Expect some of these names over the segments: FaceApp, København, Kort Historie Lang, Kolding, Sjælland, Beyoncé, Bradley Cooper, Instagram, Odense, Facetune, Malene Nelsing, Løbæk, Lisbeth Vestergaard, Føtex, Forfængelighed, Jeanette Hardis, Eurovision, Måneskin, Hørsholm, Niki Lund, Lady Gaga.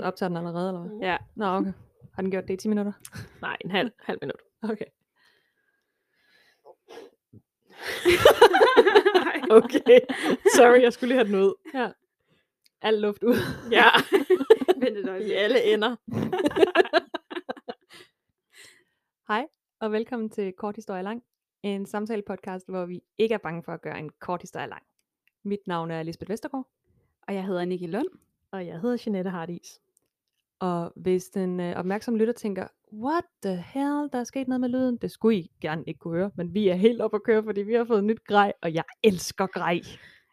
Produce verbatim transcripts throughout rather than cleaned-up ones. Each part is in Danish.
Altså optager den allerede, eller hvad? Ja. Nå, okay. Har den gjort det i ti minutter? Nej, en halv, halv minut. Okay. Okay. Sorry, jeg skulle lige have den ud. Ja. Al luft ud. Ja. I alle ender. Hej, og velkommen til Kort Historie Lang. En samtale-podcast, hvor vi ikke er bange for at gøre en kort historie lang. Mit navn er Lisbeth Vestergaard. Og jeg hedder Niki Lund. Og jeg hedder Jeanette Hardis. Og hvis den øh, opmærksomme lytter tænker, what the hell, der er sket noget med lyden. Det skulle I gerne ikke kunne høre, men vi er helt op at køre, fordi vi har fået nyt grej, og jeg elsker grej.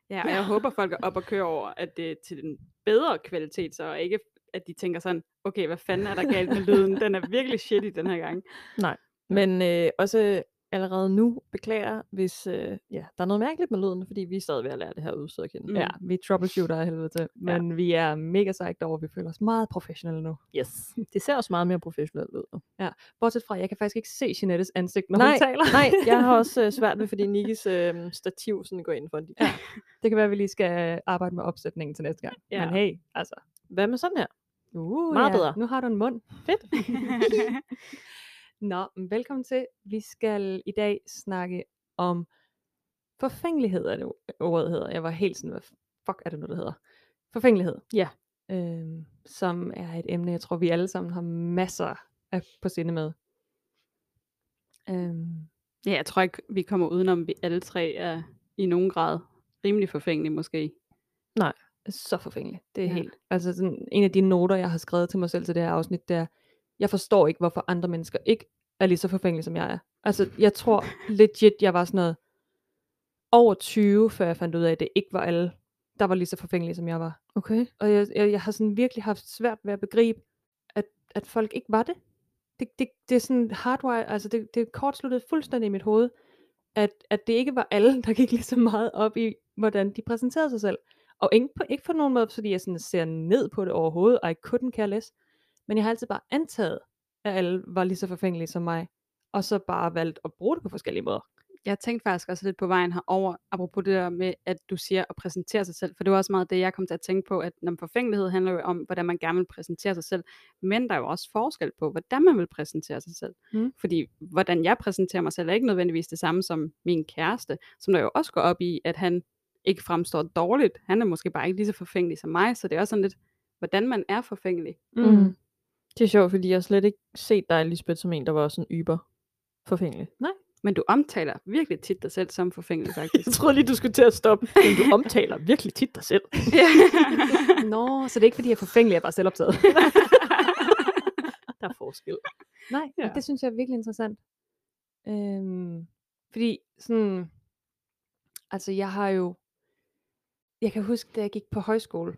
Ja, og jeg håber, folk er op at køre over, at det er til den bedre kvalitet, så ikke at de tænker sådan, okay, hvad fanden er der galt med lyden? Den er virkelig shitty den her gang. Nej, men øh, også... allerede nu beklager, hvis øh, ja, der er noget mærkeligt med lyden, fordi vi er stadig ved at lære det her udstyr at kende. Mm. Ja, vi troubleshooter af helvede til, men ja. Vi er mega sejt over, vi føler os meget professionelle nu. Yes. Det ser også meget mere professionelt ud. Ja, bortset fra, jeg kan faktisk ikke se Jeanettes ansigt, når nej, hun taler. Nej, jeg har også øh, svært ved, fordi Nikis øh, stativ sådan går ind for en. Ja. Det kan være, at vi lige skal arbejde med opsætningen til næste gang. Ja. Men hey, altså, hvad med sådan her? Uh, meget ja. Bedre. Nu har du en mund. Fedt. Nå, velkommen til. Vi skal i dag snakke om forfængelighed, er det ordet hedder. Jeg var helt sådan, hvad fuck er det nu, det hedder? Forfængelighed. Ja. Øhm, som er et emne, jeg tror, vi alle sammen har masser af på sinde med. Øhm. Ja, jeg tror ikke, vi kommer udenom, vi alle tre er i nogen grad rimelig forfængelige måske. Nej, så forfængelige. Det er ja. Helt. Altså sådan, en af de noter, jeg har skrevet til mig selv til det her afsnit, det er, jeg forstår ikke, hvorfor andre mennesker ikke er lige så forfængelige, som jeg er. Altså, jeg tror legit, jeg var sådan noget over tyve, før jeg fandt ud af, at det ikke var alle, der var lige så forfængelige, som jeg var. Okay. Og jeg, jeg, jeg har sådan virkelig haft svært ved at begribe, at, at folk ikke var det. Det, det, det er sådan hardwire, altså det, det kortsluttede fuldstændig i mit hoved, at, at det ikke var alle, der gik lige så meget op i, hvordan de præsenterede sig selv. Og ikke på, ikke på nogen måde, fordi jeg sådan ser ned på det overhovedet, og I couldn't care less. Men jeg har altid bare antaget, at alle var lige så forfængelige som mig, og så bare valgt at bruge det på forskellige måder. Jeg tænkte faktisk også lidt på vejen herover, apropos det der med, at du siger at præsentere sig selv, for det var også meget det, jeg kom til at tænke på, at når forfængelighed handler jo om, hvordan man gerne vil præsentere sig selv, men der er jo også forskel på, hvordan man vil præsentere sig selv. Mm. Fordi hvordan jeg præsenterer mig selv, er ikke nødvendigvis det samme som min kæreste, som der jo også går op i, at han ikke fremstår dårligt. Han er måske bare ikke lige så forfængelig som mig, så det er også sådan lidt, hvordan man er forfængelig. Mm. Det er sjovt, fordi jeg slet ikke set dig, Lisbeth, som en, der var sådan yber forfængelig. Nej, men du omtaler virkelig tit dig selv som forfængelig, faktisk. Jeg troede lige, du skulle til at stoppe, men du omtaler virkelig tit dig selv. Nå, så det er ikke, fordi jeg er forfængelig, jeg er bare selvoptaget. Der er forskel. Nej, ja. Det synes jeg er virkelig interessant. Øhm, fordi sådan, altså jeg har jo, jeg kan huske, da jeg gik på højskole,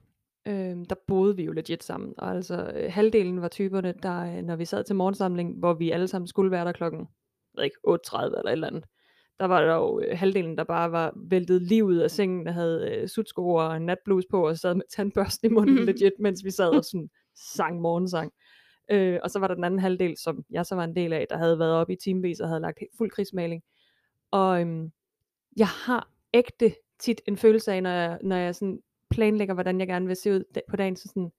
Øhm, der boede vi jo legit sammen, og altså øh, halvdelen var typerne, der øh, når vi sad til morgensamling, hvor vi alle sammen skulle være der klokken, ved ikke, otte tredive eller et eller andet, der var der jo øh, halvdelen, der bare var væltet lige ud af sengen, der havde øh, sutsko og natbluse på, og sad med tandbørsten i munden legit, mens vi sad og sådan sang morgensang. Øh, og så var der den anden halvdel, som jeg så var en del af, der havde været oppe i timevis og havde lagt fuld krigsmaling. Og øhm, jeg har ægte tit en følelse af, når jeg, når jeg sådan planlægger, hvordan jeg gerne vil se ud på dagen, så sådan,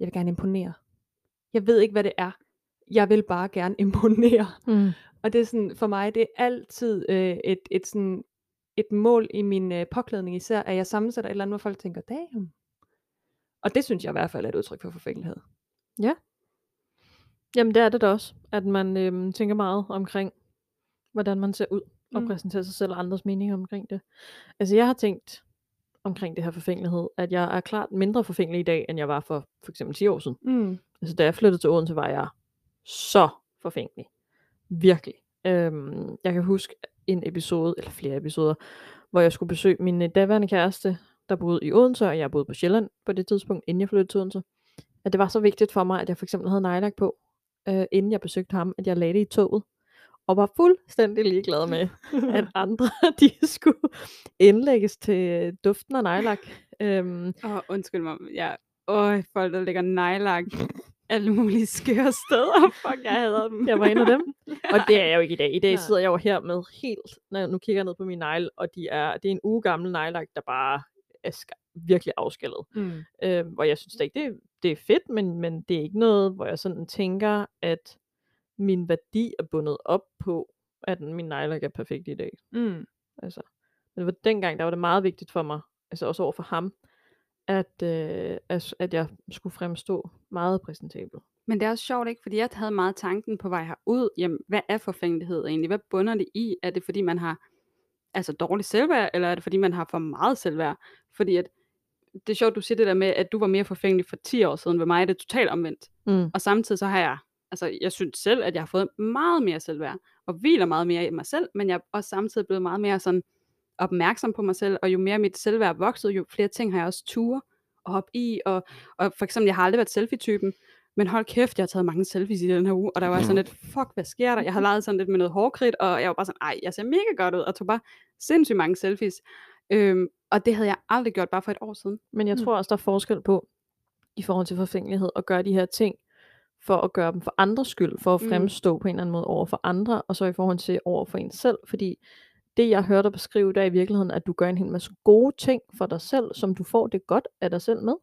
jeg vil gerne imponere. Jeg ved ikke, hvad det er. Jeg vil bare gerne imponere. Mm. Og det er sådan, for mig, det er altid øh, et, et, sådan, et mål i min øh, påklædning, især at jeg sammensætter et eller andet, hvor folk tænker, damn. Og det synes jeg i hvert fald er et udtryk for forfængelighed. Ja. Jamen det er det da også, at man øh, tænker meget omkring, hvordan man ser ud, og mm. præsenterer sig selv og andres meninger omkring det. Altså jeg har tænkt omkring det her forfængelighed, at jeg er klart mindre forfængelig i dag, end jeg var for for eksempel ti år siden. Mm. Altså da jeg flyttede til Odense, var jeg så forfængelig. Virkelig. Øhm, jeg kan huske en episode, eller flere episoder, hvor jeg skulle besøge min daværende kæreste, der boede i Odense, og jeg boede på Sjælland på det tidspunkt, inden jeg flyttede til Odense. At det var så vigtigt for mig, at jeg for eksempel havde nejlak på, øh, inden jeg besøgte ham, at jeg lagde det i toget. Og var fuldstændig ligeglad med, at andre de skulle indlægges til duften af nejlak. Øhm. Åh, undskyld mig. Jeg, åh, folk der lægger nejlak alle mulige skøre steder. Fuck, jeg hader dem. Jeg var en af dem. Og det er jeg jo ikke i dag. I dag sidder jeg jo her med helt, nu kigger jeg ned på min negle, og de er, det er en uge gammel nejlak, der bare er virkelig afskaldet. Mm. Øh, og jeg synes da ikke, det, det er fedt, men, men det er ikke noget, hvor jeg sådan tænker, at min værdi er bundet op på, at min nejlæg er perfekt i dag. Mm. Altså, men det var dengang, der var det meget vigtigt for mig, altså også over for ham, at, øh, at, at jeg skulle fremstå meget præsentabel. Men det er også sjovt, ikke? Fordi jeg havde meget tanken på vej herud, jamen, hvad er forfængelighed egentlig? Hvad bunder det i? Er det fordi, man har altså dårligt selvværd, eller er det fordi, man har for meget selvværd? Fordi at, det er sjovt, du siger det der med, at du var mere forfængelig for ti år siden, ved mig er det totalt omvendt. Mm. Og samtidig så har jeg, altså jeg synes selv, at jeg har fået meget mere selvværd, og hviler meget mere i mig selv, men jeg er også samtidig blevet meget mere sådan opmærksom på mig selv, og jo mere mit selvværd voksede, jo flere ting har jeg også ture og hoppe i, og, og for eksempel, jeg har aldrig været selfie-typen, men hold kæft, jeg har taget mange selfies i den her uge, og der var sådan lidt, fuck, hvad sker der? Jeg har leget sådan lidt med noget hårkridt, og jeg var bare sådan, ej, jeg ser mega godt ud, og tog bare sindssygt mange selfies. Øhm, og det havde jeg aldrig gjort, bare for et år siden. Men jeg tror også, der er forskel på, i forhold til forfængelighed, at gøre de her ting, for at gøre dem for andres skyld, for at fremstå mm. på en eller anden måde over for andre, og så i forhold til over for en selv, fordi det, jeg hørte dig beskrive, der i virkeligheden, at du gør en hel masse gode ting for dig selv, som du får det godt af dig selv med.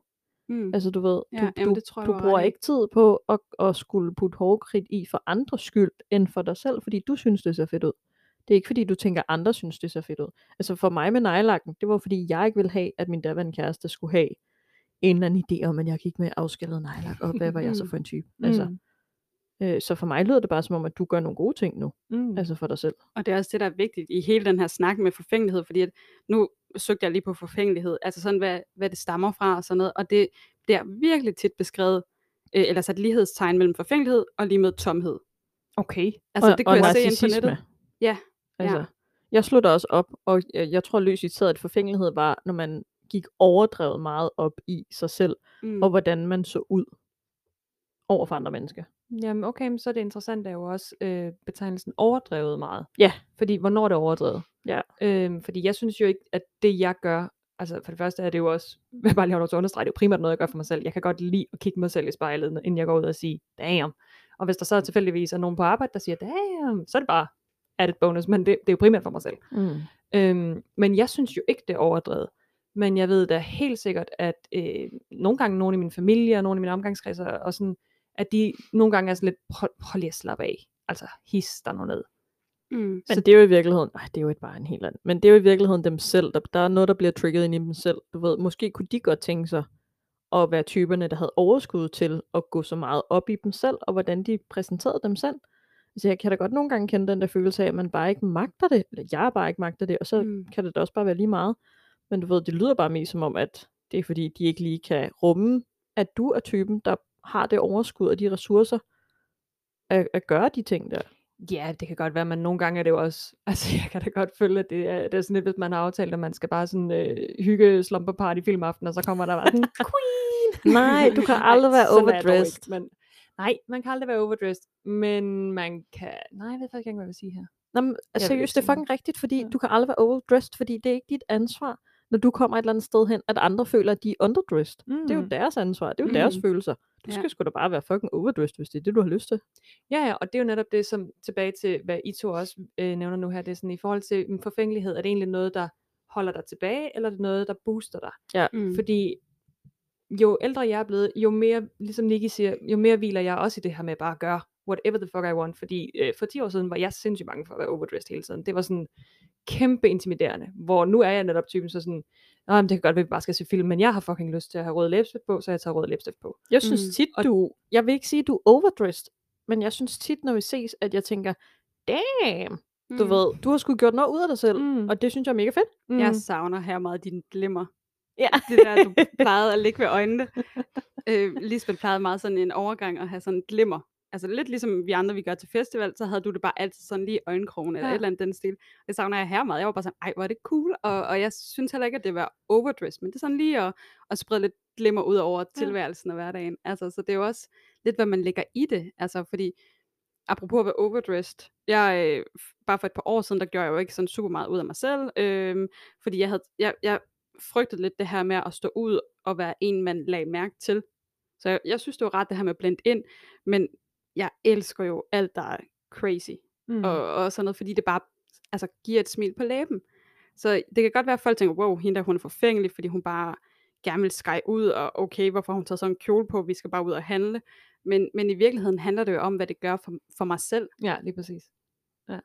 Mm. Altså du ved, ja, du, jamen, det tror jeg, du, du bruger ikke tid på at, at skulle putte hårdkridt i for andres skyld end for dig selv, fordi du synes det ser fedt ud. Det er ikke fordi du tænker andre synes det ser fedt ud. Altså for mig med nejlakken, det var fordi jeg ikke ville have at min daværende kæreste skulle have en eller anden idé om at jeg gik med afskaldet nejlak og hvad var jeg så for en type. Mm. Altså, øh, så for mig lyder det bare som om at du gør nogle gode ting nu, mm. altså for dig selv. Og det er også det der er vigtigt i hele den her snak med forfængelighed, fordi at nu søgte jeg lige på forfængelighed, altså sådan, hvad, hvad det stammer fra og sådan noget, og det bliver virkelig tit beskrevet, øh, eller sat lighedstegn mellem forfængelighed og lige med tomhed. Okay. Altså og, det kunne og jeg se ind på nettet. Ja. Altså, ja. Jeg slog da også op, og jeg, jeg tror løs i taget, at forfængelighed var, når man gik overdrevet meget op i sig selv, mm. og hvordan man så ud over for andre mennesker. Jamen okay, men så er det interessant, er jo også øh, betegnelsen overdrevet meget. Ja. Fordi hvornår er det overdrevet? Ja. Øhm, fordi jeg synes jo ikke, at det jeg gør, altså for det første er det jo også, jeg bare lige holder til at understrege, det er jo primært noget, jeg gør for mig selv. Jeg kan godt lide at kigge mig selv i spejlet, inden jeg går ud og siger, damn. Og hvis der så tilfældigvis er nogen på arbejde, der siger, damn, så er det bare added bonus, men det, det er jo primært for mig selv. Mm. Øhm, men jeg synes jo ikke, det er overdrevet. Men jeg ved da helt sikkert, at øh, nogle gange nogen i min familie, og nogen i min omgangskreds, og sådan, at de nogle gange er sådan lidt, hold, hold lige at slappe af, altså his der nu ned. Mm. Så det er jo i virkeligheden, nej det er jo ikke bare en helt anden, men det er jo i virkeligheden dem selv, der, der er noget der bliver trigget ind i dem selv, du ved, måske kunne de godt tænke sig at være typerne der havde overskud til at gå så meget op i dem selv, og hvordan de præsenterede dem selv. Så jeg kan da godt nogle gange kende den der følelse af, at man bare ikke magter det, eller jeg bare ikke magter det, og så mm. kan det da også bare være lige meget, men du ved, det lyder bare mest som om, at det er fordi de ikke lige kan rumme, at du er typen der har det overskud og de ressourcer at, at gøre de ting der. Ja, det kan godt være, men nogle gange er det jo også, altså jeg kan da godt føle, at det er, det er sådan lidt, hvis man har aftalt, at man skal bare sådan øh, hygge slumber party filmaften, og så kommer der bare sådan, queen! Nej, du kan aldrig nej, være overdressed. Ikke, men, nej, man kan aldrig være overdressed, men man kan, nej, jeg ved faktisk ikke, hvad jeg vil sige her. Nå, men, seriøst, det er fucking rigtigt, fordi ja. Du kan aldrig være overdressed, fordi det er ikke dit ansvar, når du kommer et eller andet sted hen, at andre føler, at de er underdressed. Mm. Det er jo deres ansvar, det er jo mm. deres følelser. Du skal ja. sgu da bare være fucking overdressed, hvis det er det, du har lyst til. Ja, ja, og det er jo netop det, som tilbage til, hvad I to også øh, nævner nu her, det er sådan, i forhold til um, forfængelighed, er det egentlig noget, der holder dig tilbage, eller er det noget, der booster dig? Ja. Mm. Fordi jo ældre jeg er blevet, jo mere, ligesom Niki siger, jo mere hviler jeg også i det her med bare at gøre whatever the fuck I want, fordi øh, for ti år siden var jeg sindssygt bange for at være overdressed hele tiden. Det var sådan kæmpe intimiderende, hvor nu er jeg netop typen så sådan, nej, det kan godt være, vi bare skal se film, men jeg har fucking lyst til at have rød læbestift på, så jeg tager rød læbestift på. Jeg synes mm. tit, du, jeg vil ikke sige, du er overdressed, men jeg synes tit, når vi ses, at jeg tænker, damn, mm. du ved, du har sgu gjort noget ud af dig selv, mm. og det synes jeg er mega fedt. Mm. Jeg savner her meget dine glimmer. Ja. Det der, du plejede at ligge ved øjnene. øh, Lisbeth plejede meget sådan en overgang at have sådan glimmer. Altså lidt ligesom vi andre, vi gør til festival, så havde du det bare altid sådan lige øjenkrogen eller ja. et eller andet den stil. Det savner jeg her meget. Jeg var bare sådan, ej, hvor er det cool. Og, og jeg synes heller ikke, at det var overdressed, men det er sådan lige at, at sprede lidt glimmer ud over tilværelsen ja. og hverdagen. Altså, så det er jo også lidt, hvad man lægger i det. Altså, fordi apropos at være overdressed, jeg, øh, bare for et par år siden, der gjorde jeg jo ikke sådan super meget ud af mig selv. Øh, fordi jeg havde, jeg, jeg frygtede lidt det her med at stå ud og være en, man lagde mærke til. Så jeg, jeg synes, det var ret det her med at blende ind, men jeg elsker jo alt, der er crazy, mm. og, og sådan noget, fordi det bare altså, giver et smil på læben. Så det kan godt være, at folk tænker, wow, hende der, hun er forfængelig, fordi hun bare gerne vil skræge ud, og okay, hvorfor hun tager sådan en kjole på, vi skal bare ud og handle. Men, men i virkeligheden handler det jo om, hvad det gør for, for mig selv. Ja, lige præcis. Ja.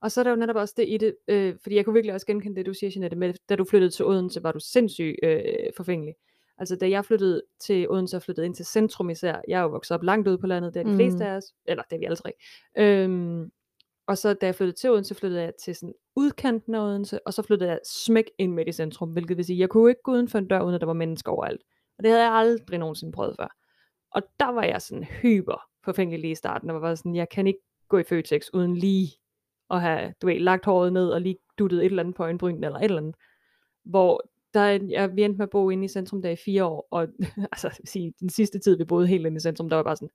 Og så er der jo netop også det i det, øh, fordi jeg kunne virkelig også genkende det, du siger, Jeanette, med, da du flyttede til Odense, var du sindssygt øh, forfængelig. Altså da jeg flyttede til Odense og flyttede ind til centrum især, jeg er jo vokset op langt ude på landet, det er de mm. fleste af os, eller det er vi alle tre. Øhm, og så da jeg flyttede til Odense, flyttede jeg til sådan udkanten af Odense, og så flyttede jeg smæk ind midt i centrum, hvilket vil sige, jeg kunne ikke gå uden for en dør, uden at der var mennesker overalt. Og det havde jeg aldrig nogensinde prøvet før. Og der var jeg sådan hyper forfængelig lige i starten, og var bare sådan, jeg kan ikke gå i Føtex uden lige at have, du ved, lagt håret ned og lige duttet et eller andet på øjenbryn eller et eller andet. Hvor der er, jeg, vi endte med at bo inde i centrum der i fire år, og altså sige, den sidste tid vi boede helt inde i centrum, der var bare sådan,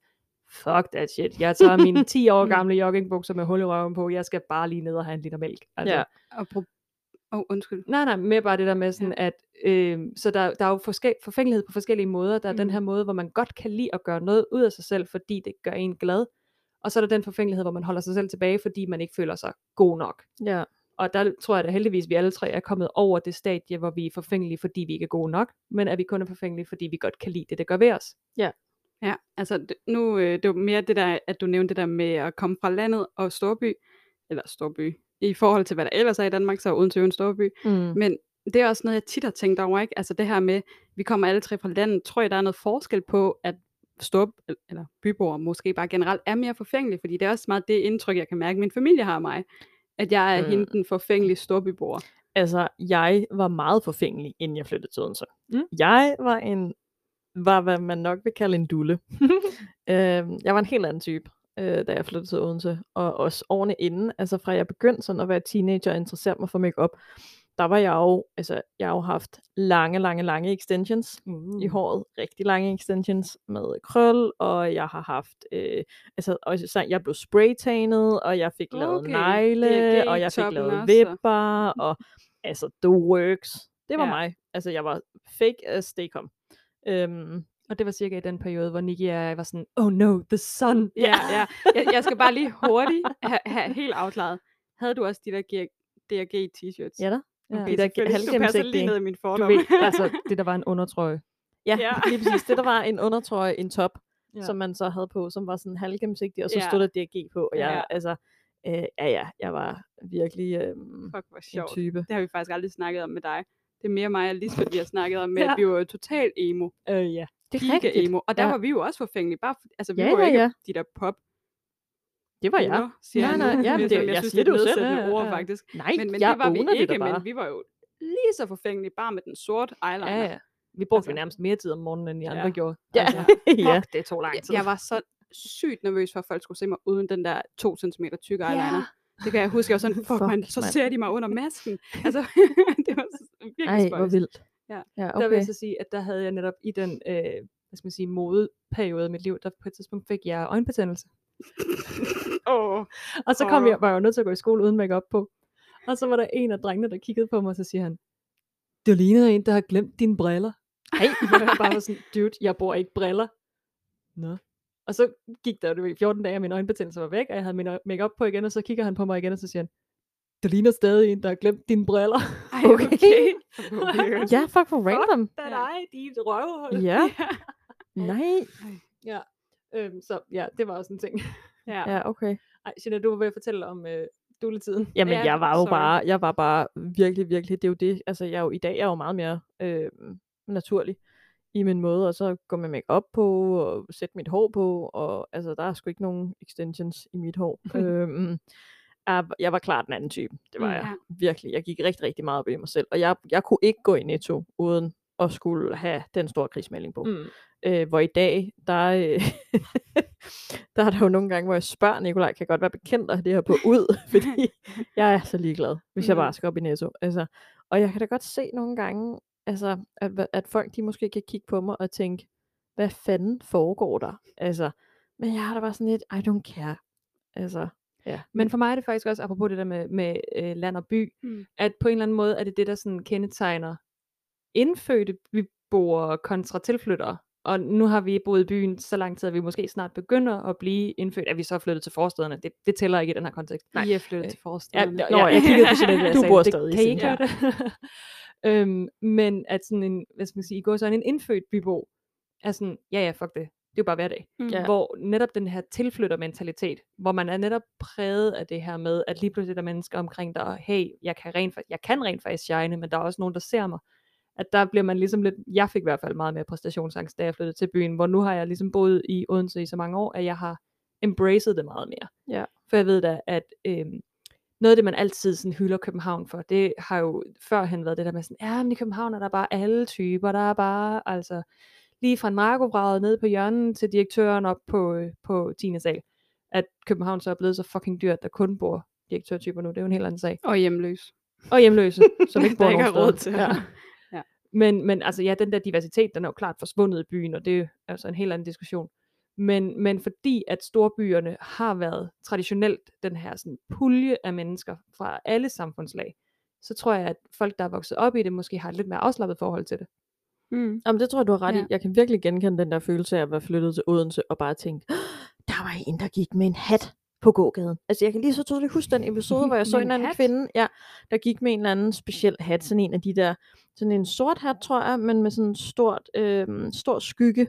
fuck that shit, jeg tager mine ti år gamle joggingbukser med hul i røven på, jeg skal bare lige ned og have en liter mælk. Altså, ja, og pro- oh, undskyld. Nej, nej, mere bare det der med sådan, ja. at, øh, så der, der er jo forske- forfængelighed på forskellige måder, der er mm. den her måde, hvor man godt kan lide at gøre noget ud af sig selv, fordi det gør en glad, og så er der den forfængelighed, hvor man holder sig selv tilbage, fordi man ikke føler sig god nok. Ja. Og der tror jeg da heldigvis, at vi alle tre er kommet over det stadie, hvor vi er forfængelige, fordi vi ikke er gode nok, men at vi kun er forfængelige, fordi vi godt kan lide det, det gør ved os. Ja, ja. Altså nu, det var mere det der, at du nævnte det der med at komme fra landet og storby, eller storby, i forhold til hvad der ellers er i Danmark, så er Odense jo en storby, mm. men det er også noget, jeg tit har tænkt over, ikke? Altså det her med, vi kommer alle tre fra landet, tror jeg, der er noget forskel på, at Stop, eller byboer måske bare generelt er mere forfængelige, fordi det er også meget det indtryk, jeg kan mærke, min familie har af mig, at jeg er mm. hende den forfængelige storbyboer. Altså, jeg var meget forfængelig, inden jeg flyttede til Odense. Mm. Jeg var en, var hvad man nok vil kalde en dulle. øhm, jeg var en helt anden type, øh, da jeg flyttede til Odense, og også årene inden, altså fra jeg begyndte sådan at være teenager og interessere mig for make-up, der var jeg jo, altså jeg har jo haft lange, lange, lange extensions mm. i håret, rigtig lange extensions med krøl, og jeg har haft, øh, altså og så, jeg blev spraytannet, og jeg fik lavet okay. negle, okay, og jeg fik lavet vipper, og altså the works, det var ja. mig, altså jeg var fake as they come. Øhm, Og det var cirka i den periode, hvor Niki og jeg var sådan, oh no, the sun. Ja, ja, jeg, jeg skal bare lige hurtigt have, have helt afklaret. Havde du også de der D R G-t-shirts? Ja da. Okay, okay, det der du passer lige ned i min fordomme. Altså, det der var en undertrøje. Ja, ja, lige præcis. Det der var en undertrøje, en top, ja. som man så havde på, som var sådan halvgennemsigtig, og så ja. stod der D R G på. Og jeg, ja. altså, øh, ja, ja, jeg var virkelig øh, Fuck, hvor sjovt. En type. Det har vi faktisk aldrig snakket om med dig. Det er mere mig og Lisbeth, vi har snakket om med, ja. at vi var totalt emo. Øh, ja. Det er rigtigt. Emo. Og der ja. var vi jo også forfængelige. Bare, altså, vi ja, var ja, ikke ja. de der pop. Det var jeg. Nej, nej, ja, det, jeg, jeg synes, det er nedsættende ord, faktisk. Nej, men, men det var vi ikke, men vi var jo lige så forfængelige, bare med den sorte eyeliner. Ja, ja. Vi brugte altså, jo nærmest mere tid om morgenen, end de andre ja. gjorde. Altså, ja, fuck, det tog lang tid. Jeg var så sygt nervøs for, at folk skulle se mig uden den der to centimeter tykke eyeliner. Ja. Det kan jeg huske, jeg var sådan, fuck, man, så ser de mig under masken. Altså, det var virkelig spøjst. Ej, hvor vildt. Ja. Ja, okay. Der vil jeg så sige, at der havde jeg netop i den, øh, hvad skal man sige, modeperiode af mit liv, der på et tidspunkt fik jeg øjenbetændelse. oh, og så kom oh. jeg, var jeg jo nødt til at gå i skole uden make-up på. Og så var der en af drengene, der kiggede på mig, og så siger han, det ligner en, der har glemt dine briller. Ej, jeg var bare sådan, dude, jeg bruger ikke briller. Nå. Og så gik der jo fjorten dage, og min øjenbetændelse var væk, og jeg havde min make-up på igen, og så kigger han på mig igen, og så siger han, det ligner stadig en, der har glemt dine briller. Ej, okay. okay. ja, fuck for random. Fuck dig, dit røvhul. Ja. Nej. Ja. Øhm, så ja, det var også en ting. ja. ja, okay. Ej, Jeanette, du var ved at fortælle om øh, duletiden. Jamen, ja, jeg var jo sorry. bare, jeg var bare virkelig, virkelig, det er jo det, altså jeg er jo i dag, jeg er jo meget mere øh, naturlig i min måde, og så går man make-up på, og sætte mit hår på, og altså der er sgu ikke nogen extensions i mit hår. øhm, jeg var klart den anden type, det var ja. jeg virkelig. Jeg gik rigtig, rigtig meget op i mig selv, og jeg, jeg kunne ikke gå i Netto uden og skulle have den store krigsmelding på. Mm. Øh, hvor i dag, der, øh, der er der jo nogle gange, hvor jeg spørger Nikolaj, kan jeg godt være bekendt at have det her på ud? Fordi jeg er så ligeglad, hvis mm. jeg bare skal op i Netto. Altså, og jeg kan da godt se nogle gange, altså, at, at folk de måske kan kigge på mig og tænke, hvad fanden foregår der? Altså, men jeg har da bare sådan lidt, I don't care. Altså, ja. Men for mig er det faktisk også, apropos det der med, med øh, land og by, mm. at på en eller anden måde er det det, der sådan kendetegner indfødte byboere kontra tilflyttere, og nu har vi boet i byen så lang tid, at vi måske snart begynder at blive indfødt, at vi så er flyttet til forstederne. Det, det tæller ikke i den her kontekst. Nej, I er flyttet øh, til forstederne. Ja, ja, Nå, ja. Jeg kiggede på Jeanette, og jeg du sagde, bor det, stadig. Kan I gøre det? Øhm, men at sådan en, hvad skal man sige, i går sådan en indfødt bybo, er sådan, ja ja, fuck det, det er jo bare hverdag. Mm. Yeah. Hvor netop den her tilflyttermentalitet, hvor man er netop præget af det her med, at lige pludselig er der mennesker omkring dig, og hey, jeg kan rent, jeg kan rent faktisk shine, men der er også nogen, der ser mig. At der bliver man ligesom lidt, jeg fik i hvert fald meget mere præstationsangst, da jeg flyttede til byen, hvor nu har jeg ligesom boet i Odense i så mange år, at jeg har embraced det meget mere. Ja. For jeg ved da, at øhm, noget af det, man altid sådan hylder København for, det har jo førhen været det der med sådan, ja, men i København er der bare alle typer, der er bare, altså, lige fra en markobraget ned på hjørnen til direktøren op på, på tiende sal, at København så er blevet så fucking dyrt, der kun bor direktørtyper nu, det er jo en helt anden sag. Og hjemløse. Og hjemløse, som ikke bor nogen råd til. Ja. Men, men altså ja, den der diversitet, den er jo klart forsvundet i byen, og det er altså en helt anden diskussion. Men, men fordi at storbyerne har været traditionelt den her sådan pulje af mennesker fra alle samfundslag, så tror jeg, at folk, der er vokset op i det, måske har et lidt mere afslappet forhold til det. Mm. Jamen det tror jeg, du har ret ja. i. Jeg kan virkelig genkende den der følelse af at være flyttet til Odense og bare tænke, der var en, der gik med en hat på gågaden. Altså jeg kan lige så tydeligt huske den episode, hvor jeg så en, en anden hat? kvinde, ja, der gik med en eller anden speciel hat, sådan en af de der, sådan en sort hat, tror jeg, men med sådan en stort, øh, stor skygge.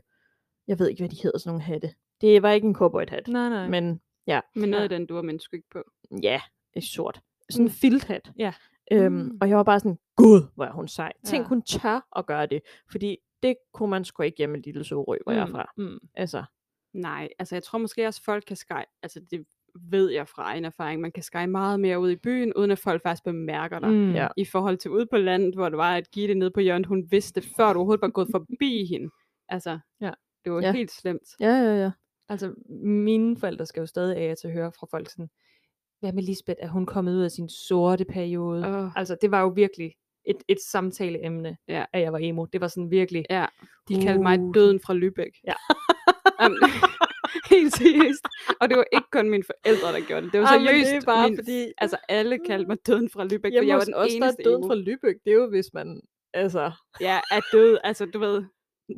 Jeg ved ikke, hvad de hedder, sådan nogle hatte. Det var ikke en cowboy-hat. Nej, nej. Men, ja. Men noget af den, du var med en skygge på. Ja, et sort. Sådan en mm. filthat. Ja. Øhm, mm. Og jeg var bare sådan, gud, hvor er hun sej. Ja. Tænk, hun tør at gøre det. Fordi det kunne man sgu ikke hjemme i Lille Sorø, hvor mm. jeg er fra. Mm. Altså. Nej, altså jeg tror måske også, folk kan skære, altså det ved jeg fra egen erfaring, man kan skære meget mere ud i byen, uden at folk faktisk bemærker dig. Mm. Ja. I forhold til ude på landet, hvor det var at Gitte nede på hjørnet, hun vidste før du overhovedet var gået forbi hende. Altså, ja. Det var ja. helt slemt. Ja, ja, ja. Altså, mine forældre skal jo stadig af til at høre fra folk sådan, hvad med Lisbeth, er hun kommet ud af sin sorte periode? Oh. Altså, det var jo virkelig et, et samtaleemne, ja. at jeg var emo. Det var sådan virkelig, ja. de uh. kaldte mig døden fra Løbæk. Ja. um, helt seriøst. Og det var ikke kun mine forældre, der gjorde det. Det var seriøst. Ej, det bare, min, fordi... Altså, alle kaldte mig døden fra Lübeck, for jeg var den også eneste døden emo. Fra Lübeck, det er jo, hvis man altså... Ja, er død. Altså, du ved,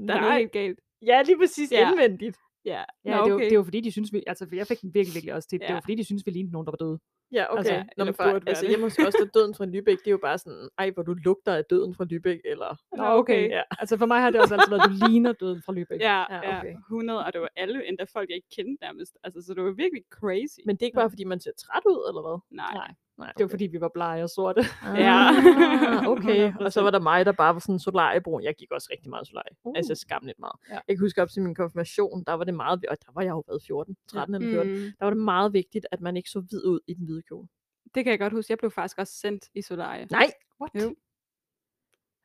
der er noget helt galt. Ja, lige præcis ja. indvendigt. Ja, ja Nå, okay. det, var, det var fordi, de synes vi... Altså, jeg fik den virkelig, virkelig også til. Ja. Det var fordi, de synes vi lignede nogen, der var døde. Ja, okay. Altså, når man for, altså jeg måske også der døden fra Løbæk, det er jo bare sådan, ej, hvor du lugter af døden fra Løbæk, eller... Nå, okay. Ja. Altså for mig har det også altid været, du ligner døden fra Løbæk. Ja, ja, okay. hundrede, og det var alle, endda folk jeg ikke kendte nærmest. Altså, så det var virkelig crazy. Men det er ikke bare, fordi man ser træt ud, eller hvad? Nej. Nej. Nej, okay. Det var fordi, vi var blege og sorte. Ah, ja, okay. Og så var der mig, der bare var sådan solariebrun. Jeg gik også rigtig meget solar. Uh. Altså skamligt meget. Ja. Jeg kan huske op til min konfirmation, der var det meget, og der var jeg jo været fjorten, tretten ja. eller fjorten, mm. der var det meget vigtigt, at man ikke så hvid ud i den hvide kjole. Det kan jeg godt huske. Jeg blev faktisk også sendt i solarie. Nej! What? Jo.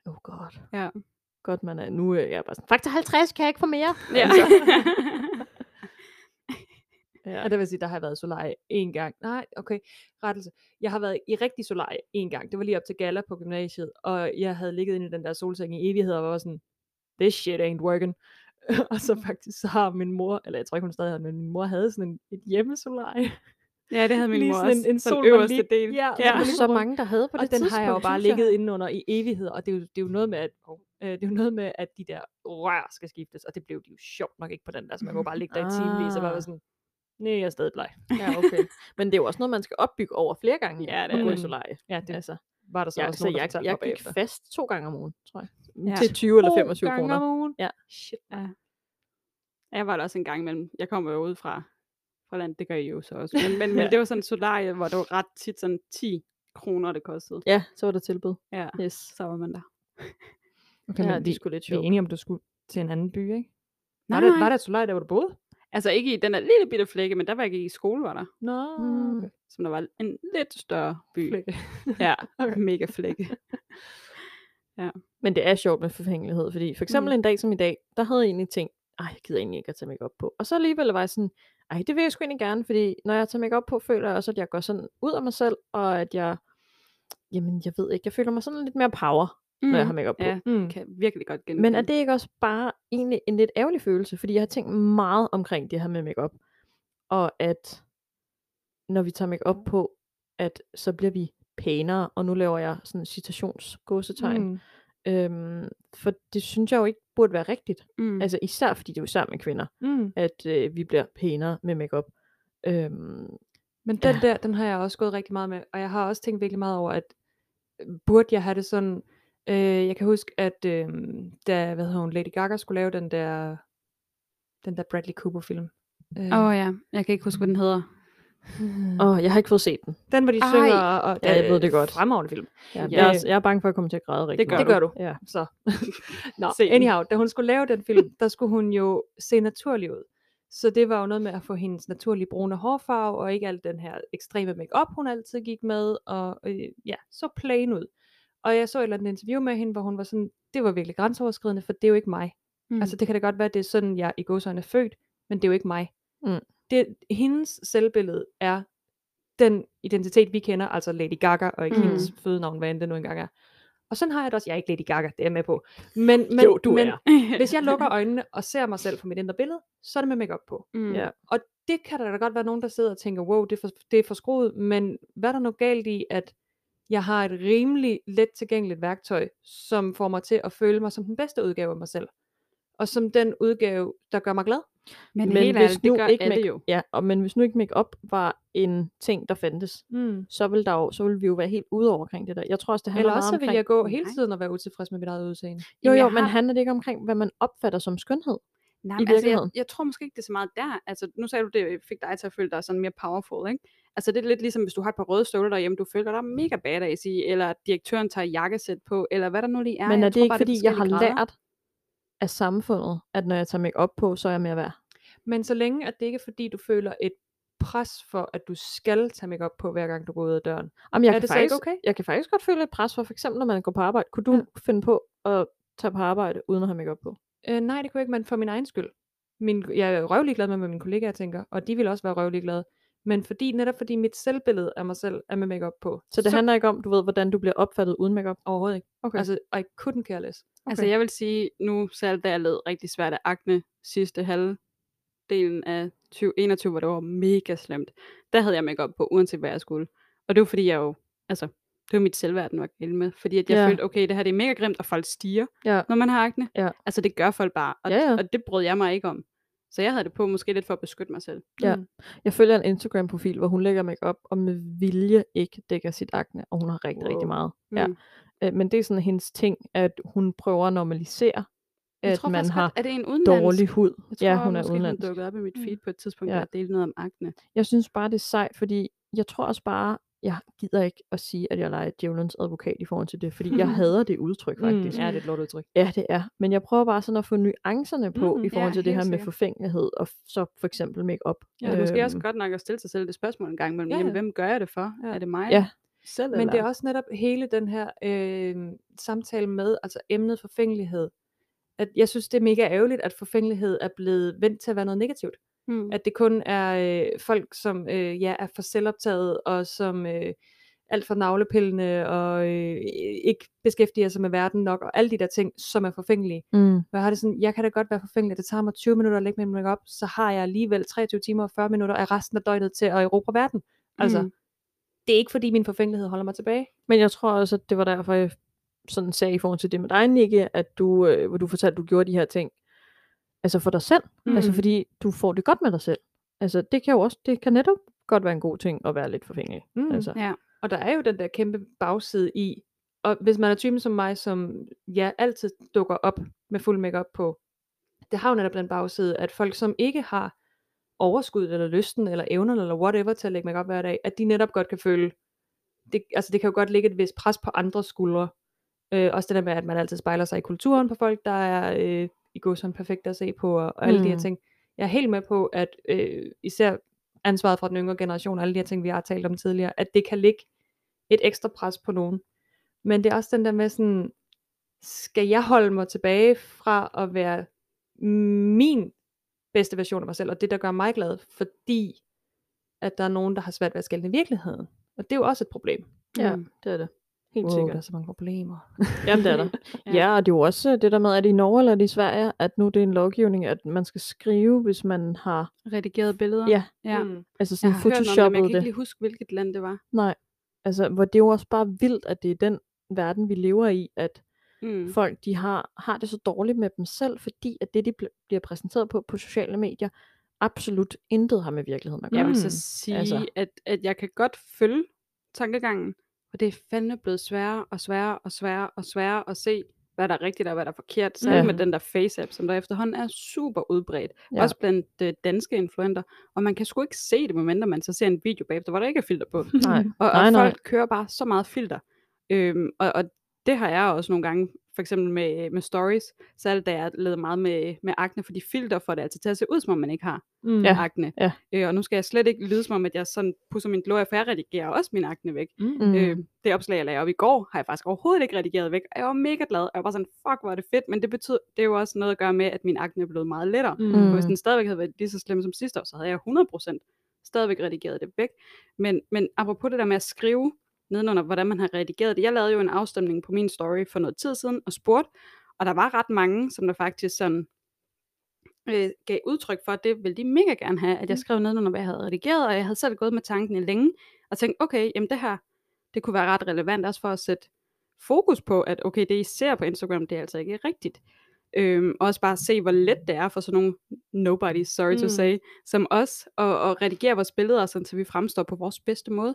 Oh god. Ja. Godt, man er nu, jeg er bare sådan, faktor halvtreds, kan jeg ikke få mere? Ja. Altså. Ja. Og det vil sige, der har jeg været i solarie en gang. Nej, okay, rettelse. Jeg har været i rigtig solarie en gang. Det var lige op til gala på gymnasiet, og jeg havde ligget inde i den der solseng i evigheder, og var sådan, this shit ain't working. Og så faktisk, så har min mor, eller jeg tror ikke, hun stadig havde, men min mor havde sådan en, et hjemmesolarie. Ja, det havde min lige mor også. En, en sol, øverste lige, del. Ja, ja. Så, så mange, der havde på det og tidspunkt. Og den har jeg jo bare ligget inde under i evigheder, og det er jo, det er jo noget med, at... Det er jo noget med, at de der rør skal skiftes, og det blev de jo sjovt nok ikke på den der, så man må bare ligge der i timevis, og bare sådan, nej, jeg er stadig bleg. Ja, okay. Men det er jo også noget, man skal opbygge over flere gange. Ja, det er det. Soleje. Ja, det altså, var der så ja, også nogen, der fortalte mig bagefter. Jeg gik bagefter. fast to gange om ugen, tror jeg. Ja. Til tyve eller femogtyve kroner. To gange om ugen? Ja. Shit. Ja. Jeg var der også en gang imellem. Jeg kom jo ud fra, fra landet, det gør I jo så også. Men, men, ja. men det var sådan en solarie, hvor det var ret tit sådan ti kroner, det kostede. Ja, så var der tilbud. Ja, yes. Så var man der. Okay, ja, men de, skulle lidt vi er enige om, du skulle til en anden by, ikke? Nej. Var der, var der et solarie, der hvor du boede? Altså ikke i den der lille bitte flække, men der var jeg ikke i skole, var der. Nå. No. Okay. Som der var en lidt større by. Flække. ja, okay. Mega flække. ja. Men det er sjovt med forfængelighed, fordi for eksempel mm. en dag som i dag, der havde jeg egentlig tænkt, ej, jeg gider egentlig ikke at tage makeup på. Og så alligevel var jeg sådan, ej, det vil jeg sgu egentlig gerne, fordi når jeg tager makeup på, føler jeg også, at jeg går sådan ud af mig selv, og at jeg, jamen jeg ved ikke, jeg føler mig sådan lidt mere power. Mm. Når jeg har makeup på. Ja, mm. kan virkelig godt genkende. Men er det ikke også bare egentlig en lidt ærgerlig følelse? Fordi jeg har tænkt meget omkring det her med makeup, og at når vi tager makeup på, at så bliver vi pænere. Og nu laver jeg sådan citationsgåsetegn. Mm. Øhm, for det synes jeg jo ikke burde være rigtigt. Mm. Altså især fordi det er jo især med kvinder, mm. at øh, vi bliver pænere med makeup. Øhm, Men den ja. der, den har jeg også gået rigtig meget med. Og jeg har også tænkt virkelig meget over, at burde jeg have det sådan... Øh, jeg kan huske, at øh, da hvad hedder hun, Lady Gaga skulle lave den der, den der Bradley Cooper film. Åh øh. oh, ja, jeg kan ikke huske, hvad den hedder. Åh, oh, jeg har ikke fået set den. Den, hvor de Ej. synger, og ja, jeg ved det godt. Fremragende film. Ja, jeg, er, jeg er bange for at komme til at græde rigtig. Det gør, det gør du. du. Ja. Så. Nå, anyhow, da hun skulle lave den film, der skulle hun jo se naturlig ud. Så det var jo noget med at få hendes naturlige brune hårfarve, og ikke alt den her ekstreme make-up, hun altid gik med, og øh, ja, så plain ud. Og jeg så et eller andet interview med hende, hvor hun var sådan, det var virkelig grænseoverskridende, for det er jo ikke mig. Mm. Altså det kan da godt være, det er sådan, jeg i gåseøjne er født, men det er jo ikke mig. Mm. Det, hendes selvbillede er den identitet, vi kender, altså Lady Gaga, og ikke mm. hendes fødenavn, hvad end det nu engang er. Og sådan har jeg det også. Jeg er ikke Lady Gaga, det er jeg med på. Men, men, jo, du men er. Hvis jeg lukker øjnene og ser mig selv fra mit indre billede, så er det med makeup på. Mm. Yeah. Og det kan der da godt være nogen, der sidder og tænker, wow, det er, for, det er for skruet, men hvad er der noget galt i, at jeg har et rimelig let tilgængeligt værktøj, som får mig til at føle mig som den bedste udgave af mig selv. Og som den udgave, der gør mig glad. Men, men helt ærligt, det gør ikke alle make- jo. Ja, og, men hvis nu ikke make-up var en ting, der fandtes, mm. så, ville der jo, så ville vi jo være helt ude over omkring det der. Jeg tror også, det handler Eller også meget omkring... vil jeg gå hele tiden og være utilfreds med mit eget udseende. Jo, jo, har... men handler det ikke omkring, hvad man opfatter som skønhed? Nej, men altså, jeg, jeg tror måske ikke, det er så meget der. Altså, nu sagde du det, fik dig til at føle dig sådan mere powerful, ikke? Altså, det er lidt ligesom, hvis du har et par røde støvler derhjemme, du føler dig mega badass i, eller direktøren tager jakkesæt på, eller hvad der nu lige er. Men er det, det ikke, bare, fordi jeg har grader. lært af samfundet, at når jeg tager make-up på, så er jeg mere værd? Men så længe, at det ikke er, fordi du føler et pres for, at du skal tage make-up på, hver gang du går ud af døren. Jamen, jeg er kan det faktisk, okay? Jeg kan faktisk godt føle et pres for, for eksempel, når man går på arbejde. Kunne du ja. finde på at tage på arbejde, uden at have make-up på? Øh, nej, det kunne jeg ikke, men for min egen skyld. Min, jeg er røvlig glad med, hvad mine kollegaer tænker, og de vil også være røvlig glade. Men fordi, netop fordi mit selvbillede af mig selv er med make-up på. Så det så... handler ikke om, du ved, hvordan du bliver opfattet uden make-up? Overhovedet ikke. Okay. Altså, I couldn't care less. Okay. Altså, jeg vil sige, nu selv da jeg led rigtig svært af akne sidste halvdelen af tyve enogtyve, hvor det var mega slemt, der havde jeg make-up på, uanset hvad jeg skulle. Og det var fordi, jeg jo, altså, det var mit selvværd, den var gæld med. Fordi at jeg ja. følte, okay, det her det er mega grimt, og folk stiger, ja. når man har akne. Ja. Altså, det gør folk bare, og, ja, ja. og det brød jeg mig ikke om. Så jeg havde det på måske lidt for at beskytte mig selv. Ja. Mm. Jeg følger en Instagram-profil, hvor hun lægger make-up og med vilje ikke dækker sit akne, og hun har rigtig, wow. rigtig meget. Mm. Ja. Øh, men det er sådan hendes ting, at hun prøver at normalisere, jeg at tror, man har godt, en dårlig hud. Jeg tror, ja, hun er måske udenlandsk. Hun dukkede op i mit feed på et tidspunkt, ja. og delte noget om akne. Jeg synes bare, det er sejt, fordi jeg tror også bare, jeg gider ikke at sige, at jeg leger djævelens advokat i forhold til det, fordi jeg hader det udtryk faktisk. Mm, ja, det er et lort udtryk. Ja, det er. Men jeg prøver bare sådan at få nuancerne på mm, i forhold ja, til det her sikkert. med forfængelighed og så for eksempel make-up. Ja, det er måske øhm. også godt nok at stille sig selv det spørgsmål en gang, men ja, ja. hvem gør jeg det for? Ja. Er det mig ja. selv? Men eller? Det er også netop hele den her øh, samtale med, altså emnet forfængelighed. At jeg synes, det er mega ærgerligt, at forfængelighed er blevet vendt til at være noget negativt. Mm. At det kun er øh, folk, som øh, ja, er for selvoptaget, og som øh, alt for navlepillende, og øh, ikke beskæftiger sig med verden nok, og alle de der ting, som er forfængelige. Mm. Jeg har det sådan, jeg kan da godt være forfængelig, det tager mig tyve minutter at lægge min make-up, så har jeg alligevel treogtyve timer og fyrre minutter af resten af døgnet til at erobre verden. Altså, mm. det er ikke fordi min forfængelighed holder mig tilbage. Men jeg tror også, at det var derfor, jeg sådan sagde i forhold til det med dig, Niki, at du, øh, hvor du fortalte, at du gjorde de her ting. Altså for dig selv, mm. altså fordi du får det godt med dig selv. Altså det kan jo også, det kan netop godt være en god ting at være lidt forfængelig. Mm. Altså. Ja. Og der er jo den der kæmpe bagside i, og hvis man er typen som mig, som ja, altid dukker op med fuld makeup på, det har jo netop den bagside, at folk som ikke har overskud, eller lysten, eller evnen, eller whatever til at lægge makeup hver dag, at de netop godt kan føle, det, altså det kan jo godt ligge et vist pres på andre skuldre. Øh, også det der med, at man altid spejler sig i kulturen på folk, der er... Øh, I går sådan perfekt at se på, og, og alle mm. de her ting. Jeg er helt med på, at øh, især ansvaret fra den yngre generation, og alle de her ting, vi har talt om tidligere, at det kan ligge et ekstra pres på nogen. Men det er også den der med sådan, skal jeg holde mig tilbage fra at være min bedste version af mig selv, og det der gør mig glad, fordi at der er nogen, der har svært ved at skelne i virkeligheden. Og det er jo også et problem. Ja, mm. det er det. Helt wow, sikkert. Der er så mange problemer. Jamen det er der. ja. ja, og det er jo også det der med, at i Norge eller i Sverige, at nu det er en lovgivning, at man skal skrive, hvis man har... redigeret billeder. Ja, ja. Mm. altså sådan photoshoppet det. Men jeg kan ikke lige huske, hvilket land det var. Nej, altså hvor det er jo også bare vildt, at det er den verden, vi lever i, at mm. folk de har, har det så dårligt med dem selv, fordi at det, de bliver præsenteret på på sociale medier, absolut intet har med virkeligheden at gøre. Jeg vil så sige, altså. at, at jeg kan godt følge tankegangen, Og det er fandme blevet sværere og sværere og sværere og sværere at se, hvad der er rigtigt og hvad der er forkert. Særligt ja. Med den der FaceApp, som der efterhånden er super udbredt. Ja. Også blandt øh, danske influenter. Og man kan sgu ikke se det, medmindre man så ser en video bagefter, hvor der ikke er filter på. Nej. Og, og nej, nej. Folk kører bare så meget filter. Øhm, og, og det har jeg også nogle gange, for eksempel med, med stories, så er det, da jeg lavede meget med, med akne, fordi filter får det altså til at se ud, som om man ikke har mm. akne. Ja. Øh, og nu skal jeg slet ikke lyde, som om at jeg sådan pusser min glorie, for jeg redigerer også min akne væk. Mm. Øh, det opslag, jeg lavede op i går, har jeg faktisk overhovedet ikke redigeret væk, og jeg var mega glad, og jeg var bare sådan, fuck, hvor er det fedt, men det betyder, det er jo også noget at gøre med, at min akne er blevet meget lettere. Mm. For hvis den stadigvæk havde været lige så slem som sidste år, så havde jeg hundrede procent stadigvæk redigeret det væk. Men, men apropos det der med at skrive, nedenunder, hvordan man har redigeret det. Jeg lavede jo en afstemning på min story for noget tid siden, og spurgte, og der var ret mange, som der faktisk sådan, øh, gav udtryk for, at det ville de mega gerne have, at jeg skrev nedenunder, hvad jeg havde redigeret, og jeg havde selv gået med tanken i længe, og tænkte, okay, jamen det her, det kunne være ret relevant, også for at sætte fokus på, at okay, det I ser på Instagram, det er altså ikke rigtigt. Øhm, også bare se, hvor let det er for sådan nogle nobody, sorry mm. to say, som os, og, og redigere vores billeder, sådan, så vi fremstår på vores bedste måde.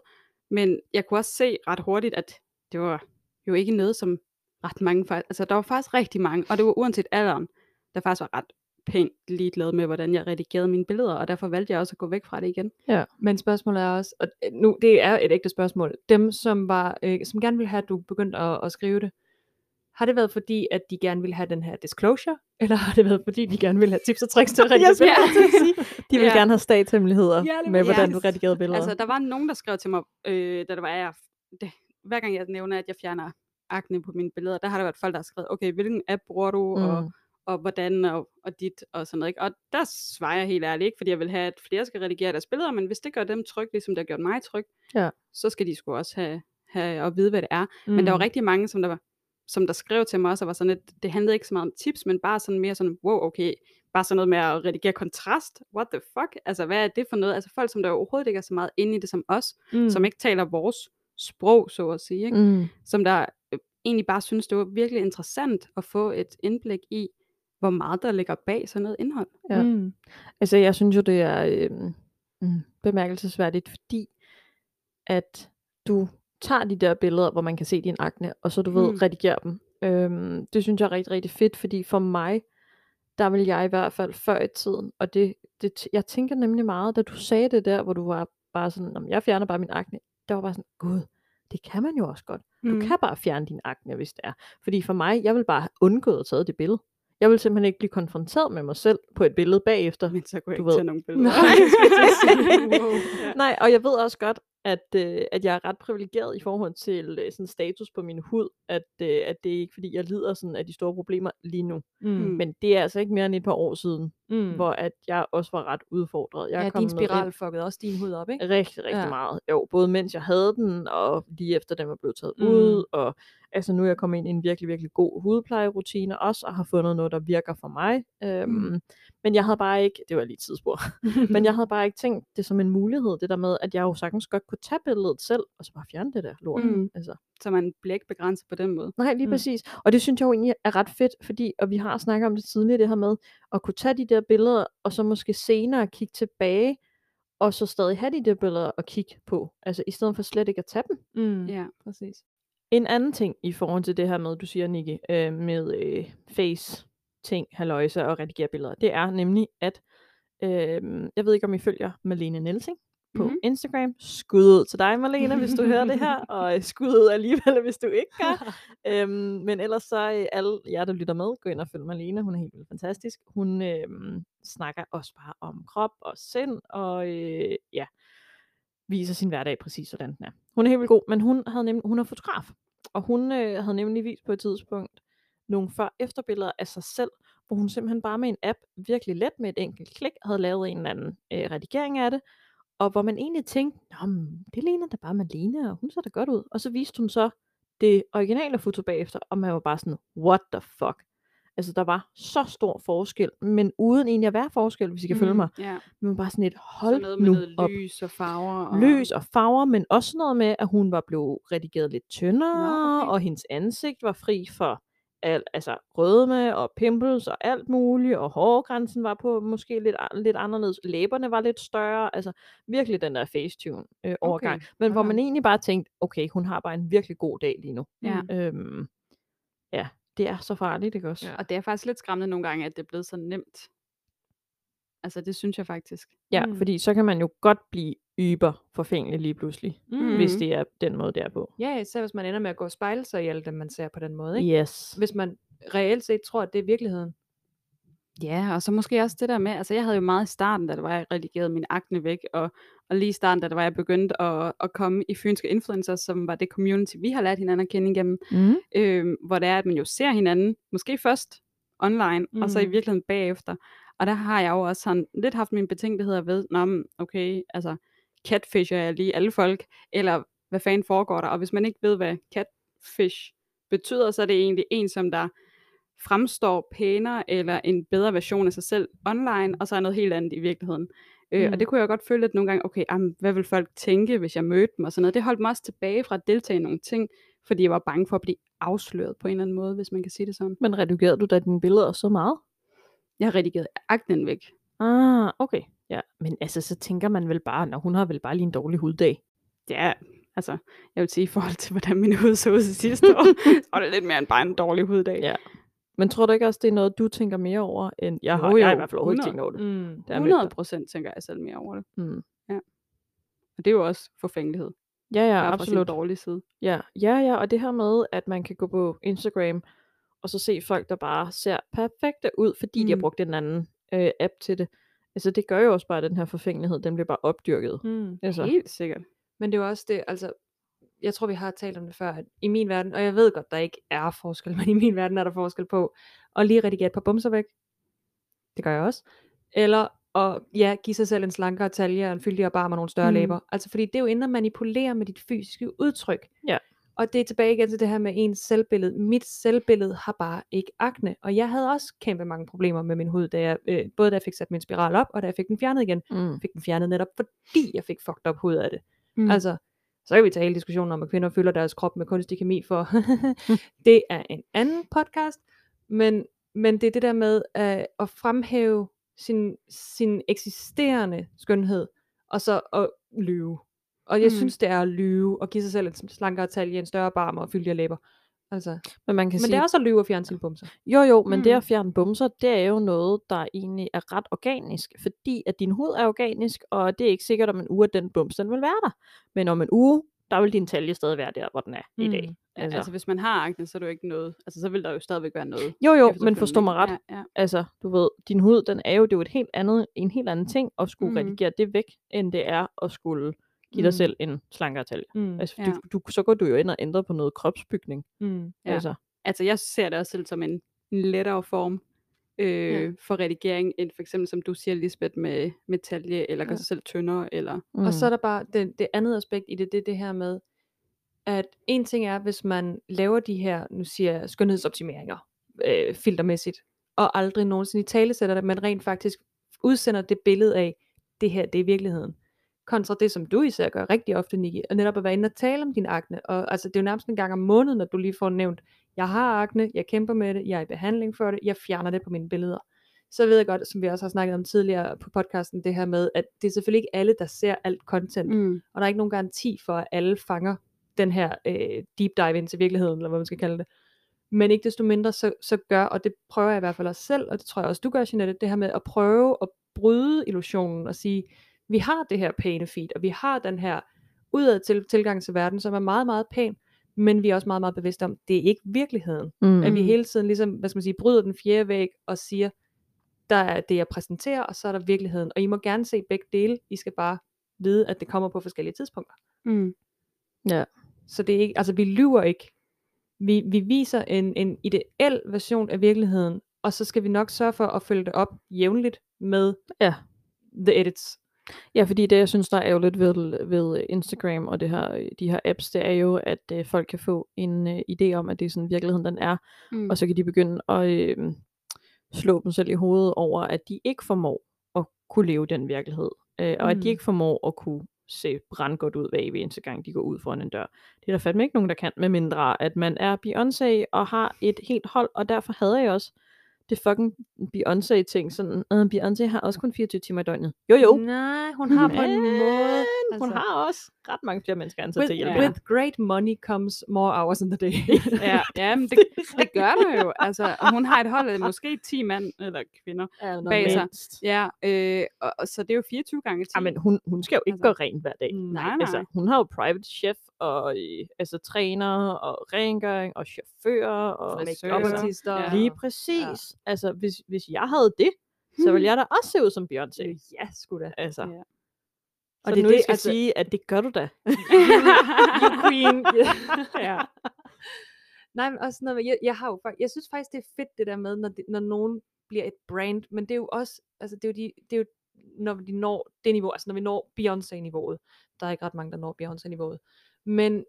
Men jeg kunne også se ret hurtigt, at det var jo ikke noget, som ret mange faktisk... Altså, der var faktisk rigtig mange, og det var uanset alderen, der faktisk var ret pænt ligeglad med, hvordan jeg redigerede mine billeder, og derfor valgte jeg også at gå væk fra det igen. Ja, men spørgsmålet er også... Og nu, det er et ægte spørgsmål. Dem, som, var, øh, som gerne ville have, at du begyndte at, at skrive det, har det været fordi, at de gerne ville have den her disclosure? Eller har det været fordi, de gerne ville have tips og tricks til at redigere billeder? De ville ja. Gerne have statshemmeligheder ja, med, hvordan ja. Du redigerede billeder. Altså, der var nogen, der skrev til mig, øh, da det var jeg, det, hver gang jeg nævner, at jeg fjerner akne på mine billeder, der har der været folk, der har skrevet, okay, hvilken app bruger du, mm. og, og hvordan, og, og dit, og sådan noget. Ikke? Og der svarer jeg helt ærligt, ikke fordi jeg vil have, at flere skal redigere deres billeder, men hvis det gør dem tryg, ligesom det har gjort mig tryg, ja. Så skal de sgu også have, have at vide, hvad det er. Mm. Men der var rigtig mange, som der var, som der skrev til mig også, var sådan et, det handlede ikke så meget om tips, men bare sådan mere sådan, wow, okay, bare sådan noget med at redigere kontrast, what the fuck, altså hvad er det for noget, altså folk, som der overhovedet ikke er så meget inde i det som os, mm. som ikke taler vores sprog, så at sige, ikke? Mm. Som der øh, egentlig bare synes, det var virkelig interessant at få et indblik i, hvor meget der ligger bag sådan noget indhold. Ja. Mm. Altså jeg synes jo, det er øh, mm, bemærkelsesværdigt, fordi at du tager de der billeder, hvor man kan se din akne, og så du ved, mm. redigerer dem. Øhm, det synes jeg er rigtig, rigtig fedt, fordi for mig, der vil jeg i hvert fald før i tiden, og det, det, jeg tænker nemlig meget, da du sagde det der, hvor du var bare sådan, jeg fjerner bare min akne, der var bare sådan, gud, det kan man jo også godt. Du mm. kan bare fjerne din akne, hvis det er. Fordi for mig, jeg vil bare have undgået at tage det billede. Jeg vil simpelthen ikke blive konfronteret med mig selv på et billede bagefter. Men så kunne jeg ikke tage nogle billeder. Nej. Wow. Ja. Nej, og jeg ved også godt, at, øh, at jeg er ret privilegeret i forhold til øh, sådan status på min hud, at, øh, at det er ikke fordi, jeg lider sådan af de store problemer lige nu. Mm. Men det er altså ikke mere end et par år siden, mm. hvor at jeg også var ret udfordret. Jeg ja, din spiral fuckede også din hud op, ikke? Rigtig, rigtig ja. Meget. Jo, både mens jeg havde den, og lige efter den var blevet taget mm. ud, og altså nu er jeg kommet ind i en virkelig, virkelig god hudplejerutine også, og har fundet noget, der virker for mig. Øhm, mm. Men jeg havde bare ikke, det var lige et tidsspor, men jeg havde bare ikke tænkt det som en mulighed, det der med, at jeg jo sagtens godt kunne tage billedet selv, og så bare fjerne det der lort. Mm. Altså. Så man bliver ikke begrænset på den måde. Nej, lige mm. præcis. Og det synes jeg jo egentlig er ret fedt, fordi, og vi har snakket om det tidligere, det her med, at kunne tage de der billeder, og så måske senere kigge tilbage, og så stadig have de der billeder at kigge på. Altså i stedet for slet ikke at tage dem. Mm. Ja, præcis. En anden ting i forhold til det her med, du siger, Niki, øh, med øh, face-ting, halløjser og redigere billeder, det er nemlig, at øh, jeg ved ikke, om I følger Malene Nelsing på mm-hmm. Instagram. Skud ud til dig, Malene, hvis du hører det her, og skud ud alligevel, hvis du ikke gør. øhm, men ellers så alle jer, der lytter med, gå ind og følg Malene. Hun er helt vildt fantastisk. Hun øh, snakker også bare om krop og sind, og øh, ja, viser sin hverdag præcis, sådan den er. Hun er helt vildt god, men hun, havde nem- hun er fotograf, og hun øh, havde nemlig vist på et tidspunkt nogle før-efterbilleder af sig selv, hvor hun simpelthen bare med en app, virkelig let med et enkelt klik, havde lavet en eller anden øh, redigering af det, og hvor man egentlig tænkte, nå, det ligner da bare Malene, og hun så da godt ud. Og så viste hun så det originale foto bagefter, og man var bare sådan, what the fuck? Altså, der var så stor forskel, men uden egentlig at være forskel, hvis I kan mm, følge mig. Yeah. Men bare sådan et hold så noget med nu noget op. Lys og farver. Og... Lys og farver, men også noget med, at hun var blevet redigeret lidt tyndere, no, okay. og hendes ansigt var fri for al, altså rødme og pimples og alt muligt, og hårgrænsen var på måske lidt, lidt anderledes, læberne var lidt større, altså virkelig den der facetune øh, overgang, okay. Men okay. Hvor man egentlig bare tænkte, okay, hun har bare en virkelig god dag lige nu. Ja. Øhm, ja, det er så farligt, ikke også? Ja. Og det er faktisk lidt skræmmende nogle gange, at det er blevet så nemt. Altså det synes jeg faktisk. Ja, mm. Fordi så kan man jo godt blive yber forfængelig lige pludselig, mm. hvis det er den måde, det er på. Ja, især hvis man ender med at gå og spejle sig i alt det, man ser på den måde, ikke? Yes. Hvis man reelt set tror, at det er virkeligheden. Ja, og så måske også det der med, altså jeg havde jo meget i starten, da det var, jeg redigerede min akne væk, og, og lige i starten, da det var, jeg begyndte at, at komme i fynske influencers, som var det community, vi har lært hinanden at kende igennem, mm. øhm, hvor det er, at man jo ser hinanden, måske først online, mm. og så i virkeligheden bagefter. Og der har jeg jo også sådan, lidt haft mine betænkeligheder ved, nå, okay, altså, catfisher jeg lige alle folk, eller hvad fanden foregår der? Og hvis man ikke ved, hvad catfish betyder, så er det egentlig en, som der fremstår pænere, eller en bedre version af sig selv online, og så er noget helt andet i virkeligheden. Mm. Øh, og det kunne jeg godt føle lidt nogle gange, okay, jamen, hvad vil folk tænke, hvis jeg mødte dem, og sådan noget. Det holdt mig også tilbage fra at deltage i nogle ting, fordi jeg var bange for at blive afsløret på en eller anden måde, hvis man kan sige det sådan. Men redigerede du da dine billeder så meget? Jeg redigerede aknen væk. Ah, okay. Ja, men altså, så tænker man vel bare, når hun har vel bare lige en dårlig huddag. Ja, altså, jeg vil sige, i forhold til, hvordan min hud så ud sidste år, var det lidt mere end bare en dårlig huddag. Ja. Men tror du ikke også, det er noget, du tænker mere over, end jeg har? Jo, jo. Jeg har i hvert fald overhovedet tænkt over det. Mm, hundrede procent tænker jeg selv mere over det. Mm. Ja. Og det er jo også forfængelighed. Ja, ja, absolut. Fra sin dårlige side. Ja. ja, ja, og det her med, at man kan gå på Instagram, og så se folk, der bare ser perfekte ud, fordi mm. de har brugt en anden øh, app til det. Altså det gør jo også bare, at den her forfængelighed, den bliver bare opdyrket. Mm, altså. Helt sikkert. Men det er jo også det, altså, jeg tror vi har talt om det før, at i min verden, og jeg ved godt, der ikke er forskel, men i min verden er der forskel på, at lige redigere et par bumser væk, det gør jeg også, eller at ja, give sig selv en slankere talje, en fyldigere barm og nogle større mm. læber. Altså fordi det er jo inden at manipulere med dit fysiske udtryk. Ja. Og det er tilbage igen til det her med ens selvbillede. Mit selvbillede har bare ikke akne. Og jeg havde også kæmpe mange problemer med min hud, da jeg, øh, både da jeg fik sat min spiral op, og da jeg fik den fjernet igen. Mm. Fik den fjernet netop, fordi jeg fik fucked up hud af det. Mm. Altså, så kan vi tage hele diskussionen om, at kvinder fylder deres krop med kunstig kemi for. Det er en anden podcast. Men, men det er det der med øh, at fremhæve sin, sin eksisterende skønhed, og så at lyve. Og jeg mm. synes, det er at lyve og give sig selv en slankere talje, en større barm og fyldigere læber. Altså. Men, man kan men sige, det er også at lyve og fjerne sine bumser. Jo jo, men mm. det at fjerne bumser, det er jo noget, der egentlig er ret organisk. Fordi at din hud er organisk, og det er ikke sikkert om en uge, at den bums, den vil være der. Men om en uge, der vil din talje stadig være der, hvor den er mm. i dag. Altså. altså hvis man har akne, så er det jo ikke noget. Altså så vil der jo stadigvæk være noget. Jo jo, men forstår mig ret. Ja, ja. Altså du ved, din hud, den er jo, det er jo et helt andet, en helt anden ting at skulle mm. redigere det væk, end det er at skulle giv dig mm. selv en slankere talje. Mm, altså, ja. du, du, så går du jo ind og ændrer på noget kropsbygning. Mm, ja. altså. altså jeg ser det også selv som en, en lettere form øh, ja. for redigering, end for eksempel som du siger, Lisbeth, med, med talje, eller gør ja. sig selv tyndere. Eller. Mm. Og så er der bare det, det andet aspekt i det, det er det her med, at en ting er, hvis man laver de her, nu siger jeg, skønhedsoptimeringer, øh, filtermæssigt, og aldrig nogensinde i tale sætter det, man rent faktisk udsender det billede af, det her, det er virkeligheden. Kontra det, som du især gør rigtig ofte, Niki, og netop at være inde og tale om din akne. Og altså, det er jo nærmest en gang om måneden, når du lige får nævnt, jeg har akne, jeg kæmper med det, jeg er i behandling for det, jeg fjerner det på mine billeder. Så ved jeg godt, som vi også har snakket om tidligere på podcasten, det her med, at det er selvfølgelig ikke alle, der ser alt content. Mm. Og der er ikke nogen garanti for, at alle fanger den her øh, deep dive ind til virkeligheden, eller hvad man skal kalde det. Men ikke desto mindre, så, så gør, og det prøver jeg i hvert fald også selv, og det tror jeg også, du gør, Jeanette, det her med at prøve at bryde illusionen og sige, vi har det her pæne feed, og vi har den her udad til tilgang til verden, som er meget, meget pæn, men vi er også meget, meget bevidste om, det er ikke virkeligheden. Mm. At vi hele tiden ligesom, hvad skal man sige, bryder den fjerde væg og siger, der er det, jeg præsenterer, og så er der virkeligheden. Og I må gerne se begge dele, I skal bare vide, at det kommer på forskellige tidspunkter. Mm. Ja. Så det er ikke, altså vi lyver ikke. Vi, vi viser en, en ideel version af virkeligheden, og så skal vi nok sørge for at følge det op jævnligt med ja. the edits. Ja, fordi det, jeg synes, der er jo lidt ved, ved Instagram og det her, de her apps, det er jo, at øh, folk kan få en øh, idé om, at det er sådan, virkeligheden den er, mm. og så kan de begynde at øh, slå dem selv i hovedet over, at de ikke formår at kunne leve den virkelighed, øh, og mm. at de ikke formår at kunne se brandgodt ud hver evig eneste gang de går ud foran en dør. Det er der fandme ikke nogen der kan, med mindre at man er Beyoncé og har et helt hold, og derfor havde jeg også det fucking Beyoncé ting sådan, uh, Beyoncé har også kun fireogtyve timer i døgnet. Jo jo. Nej, hun har på en måde. Altså, hun har også ret mange flere mennesker ansat til hjælp. With great money comes more hours in the day. ja, ja, men det, det gør det jo. Altså, hun har et hold af måske ti mand eller kvinder ja, bag sig. Mindst. Ja, øh, og, og så det er jo fireogtyve gange ti. Ja, men hun, hun skal jo ikke altså, gå rent hver dag. Nej, nej. Altså, hun har jo private chef og altså træner og rengøring og chauffører og make-up-artister. Ja. Lige præcis. Ja. Altså, hvis, hvis jeg havde det, så ville jeg da også se ud som Beyoncé. Ja, sgu da. Altså. Ja. Og så det er det, jeg skal altså... sige, at det gør du da. You queen. ja. Nej, men også noget, jeg, jeg har jo, jeg synes faktisk, det er fedt det der med, når, det, når nogen bliver et brand, men det er jo også, altså det er jo, de, det er jo når vi når det niveau, altså når vi når Beyoncé-niveauet, der er ikke ret mange, der når Beyoncé-niveauet, men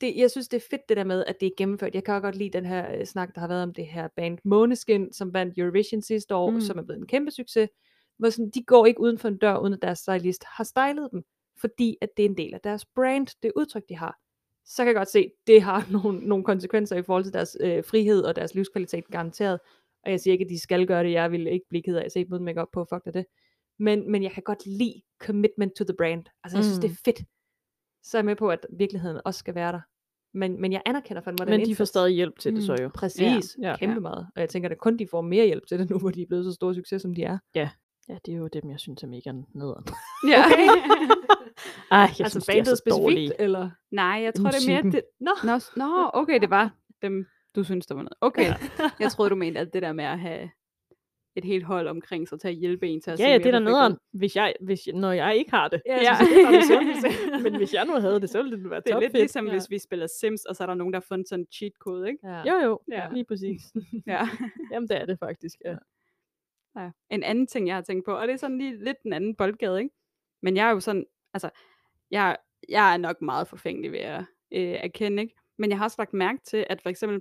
det, jeg synes, det er fedt det der med, at det er gennemført. Jeg kan også godt lide den her øh, snak, der har været om det her band Måneskin, som vandt Eurovision sidste år, mm. som er blevet en kæmpe succes. Hvor sådan, de går ikke uden for en dør, uden at deres stylist har stylet dem, fordi at det er en del af deres brand, det udtryk, de har. Så kan jeg godt se, at det har nogle, nogle konsekvenser i forhold til deres øh, frihed og deres livskvalitet garanteret. Og jeg siger ikke, at de skal gøre det. Jeg vil ikke blive ked af at se dem uden make-up på. Fuck da det. Men, men jeg kan godt lide commitment to the brand. Altså, jeg synes, mm. det er fedt. Så er jeg med på, at virkeligheden også skal være der. Men, men jeg anerkender for, hvordan men de får stadig hjælp til det så jo. Mm, præcis. Ja, ja, kæmpe ja. meget. Og jeg tænker, at kun de får mere hjælp til det nu, hvor de er blevet så store succes, som de er. Ja. Ja, det er jo dem, jeg synes er mega nederen. Ja. Okay. Ej, jeg altså synes, de er så dårlige. Eller? Nej, jeg tror det er mere... Det... Nå. Nå, nå, okay, det var dem, du synes, der var noget. Okay, ja. Jeg troede, du mente, at det der med at have et helt hold omkring sig til at hjælpe en til at... Ja, ja, det er der nederen, hvis jeg, hvis jeg, når jeg ikke har det. Ja, ja. Synes, men hvis jeg nu havde det, så ville det være topfedt. Det er lidt ligesom, ja. hvis vi spiller Sims, og så er der nogen, der har fundet sådan en cheat code, ikke? Ja. Jo, jo, ja. Lige præcis. ja. Jamen, det er det faktisk, ja. Ja. En anden ting, jeg har tænkt på, og det er sådan lige lidt en anden boldgade, ikke? Men jeg er jo sådan, altså, jeg, jeg er nok meget forfængelig ved at øh, erkende, ikke? Men jeg har også lagt mærke til, at for eksempel,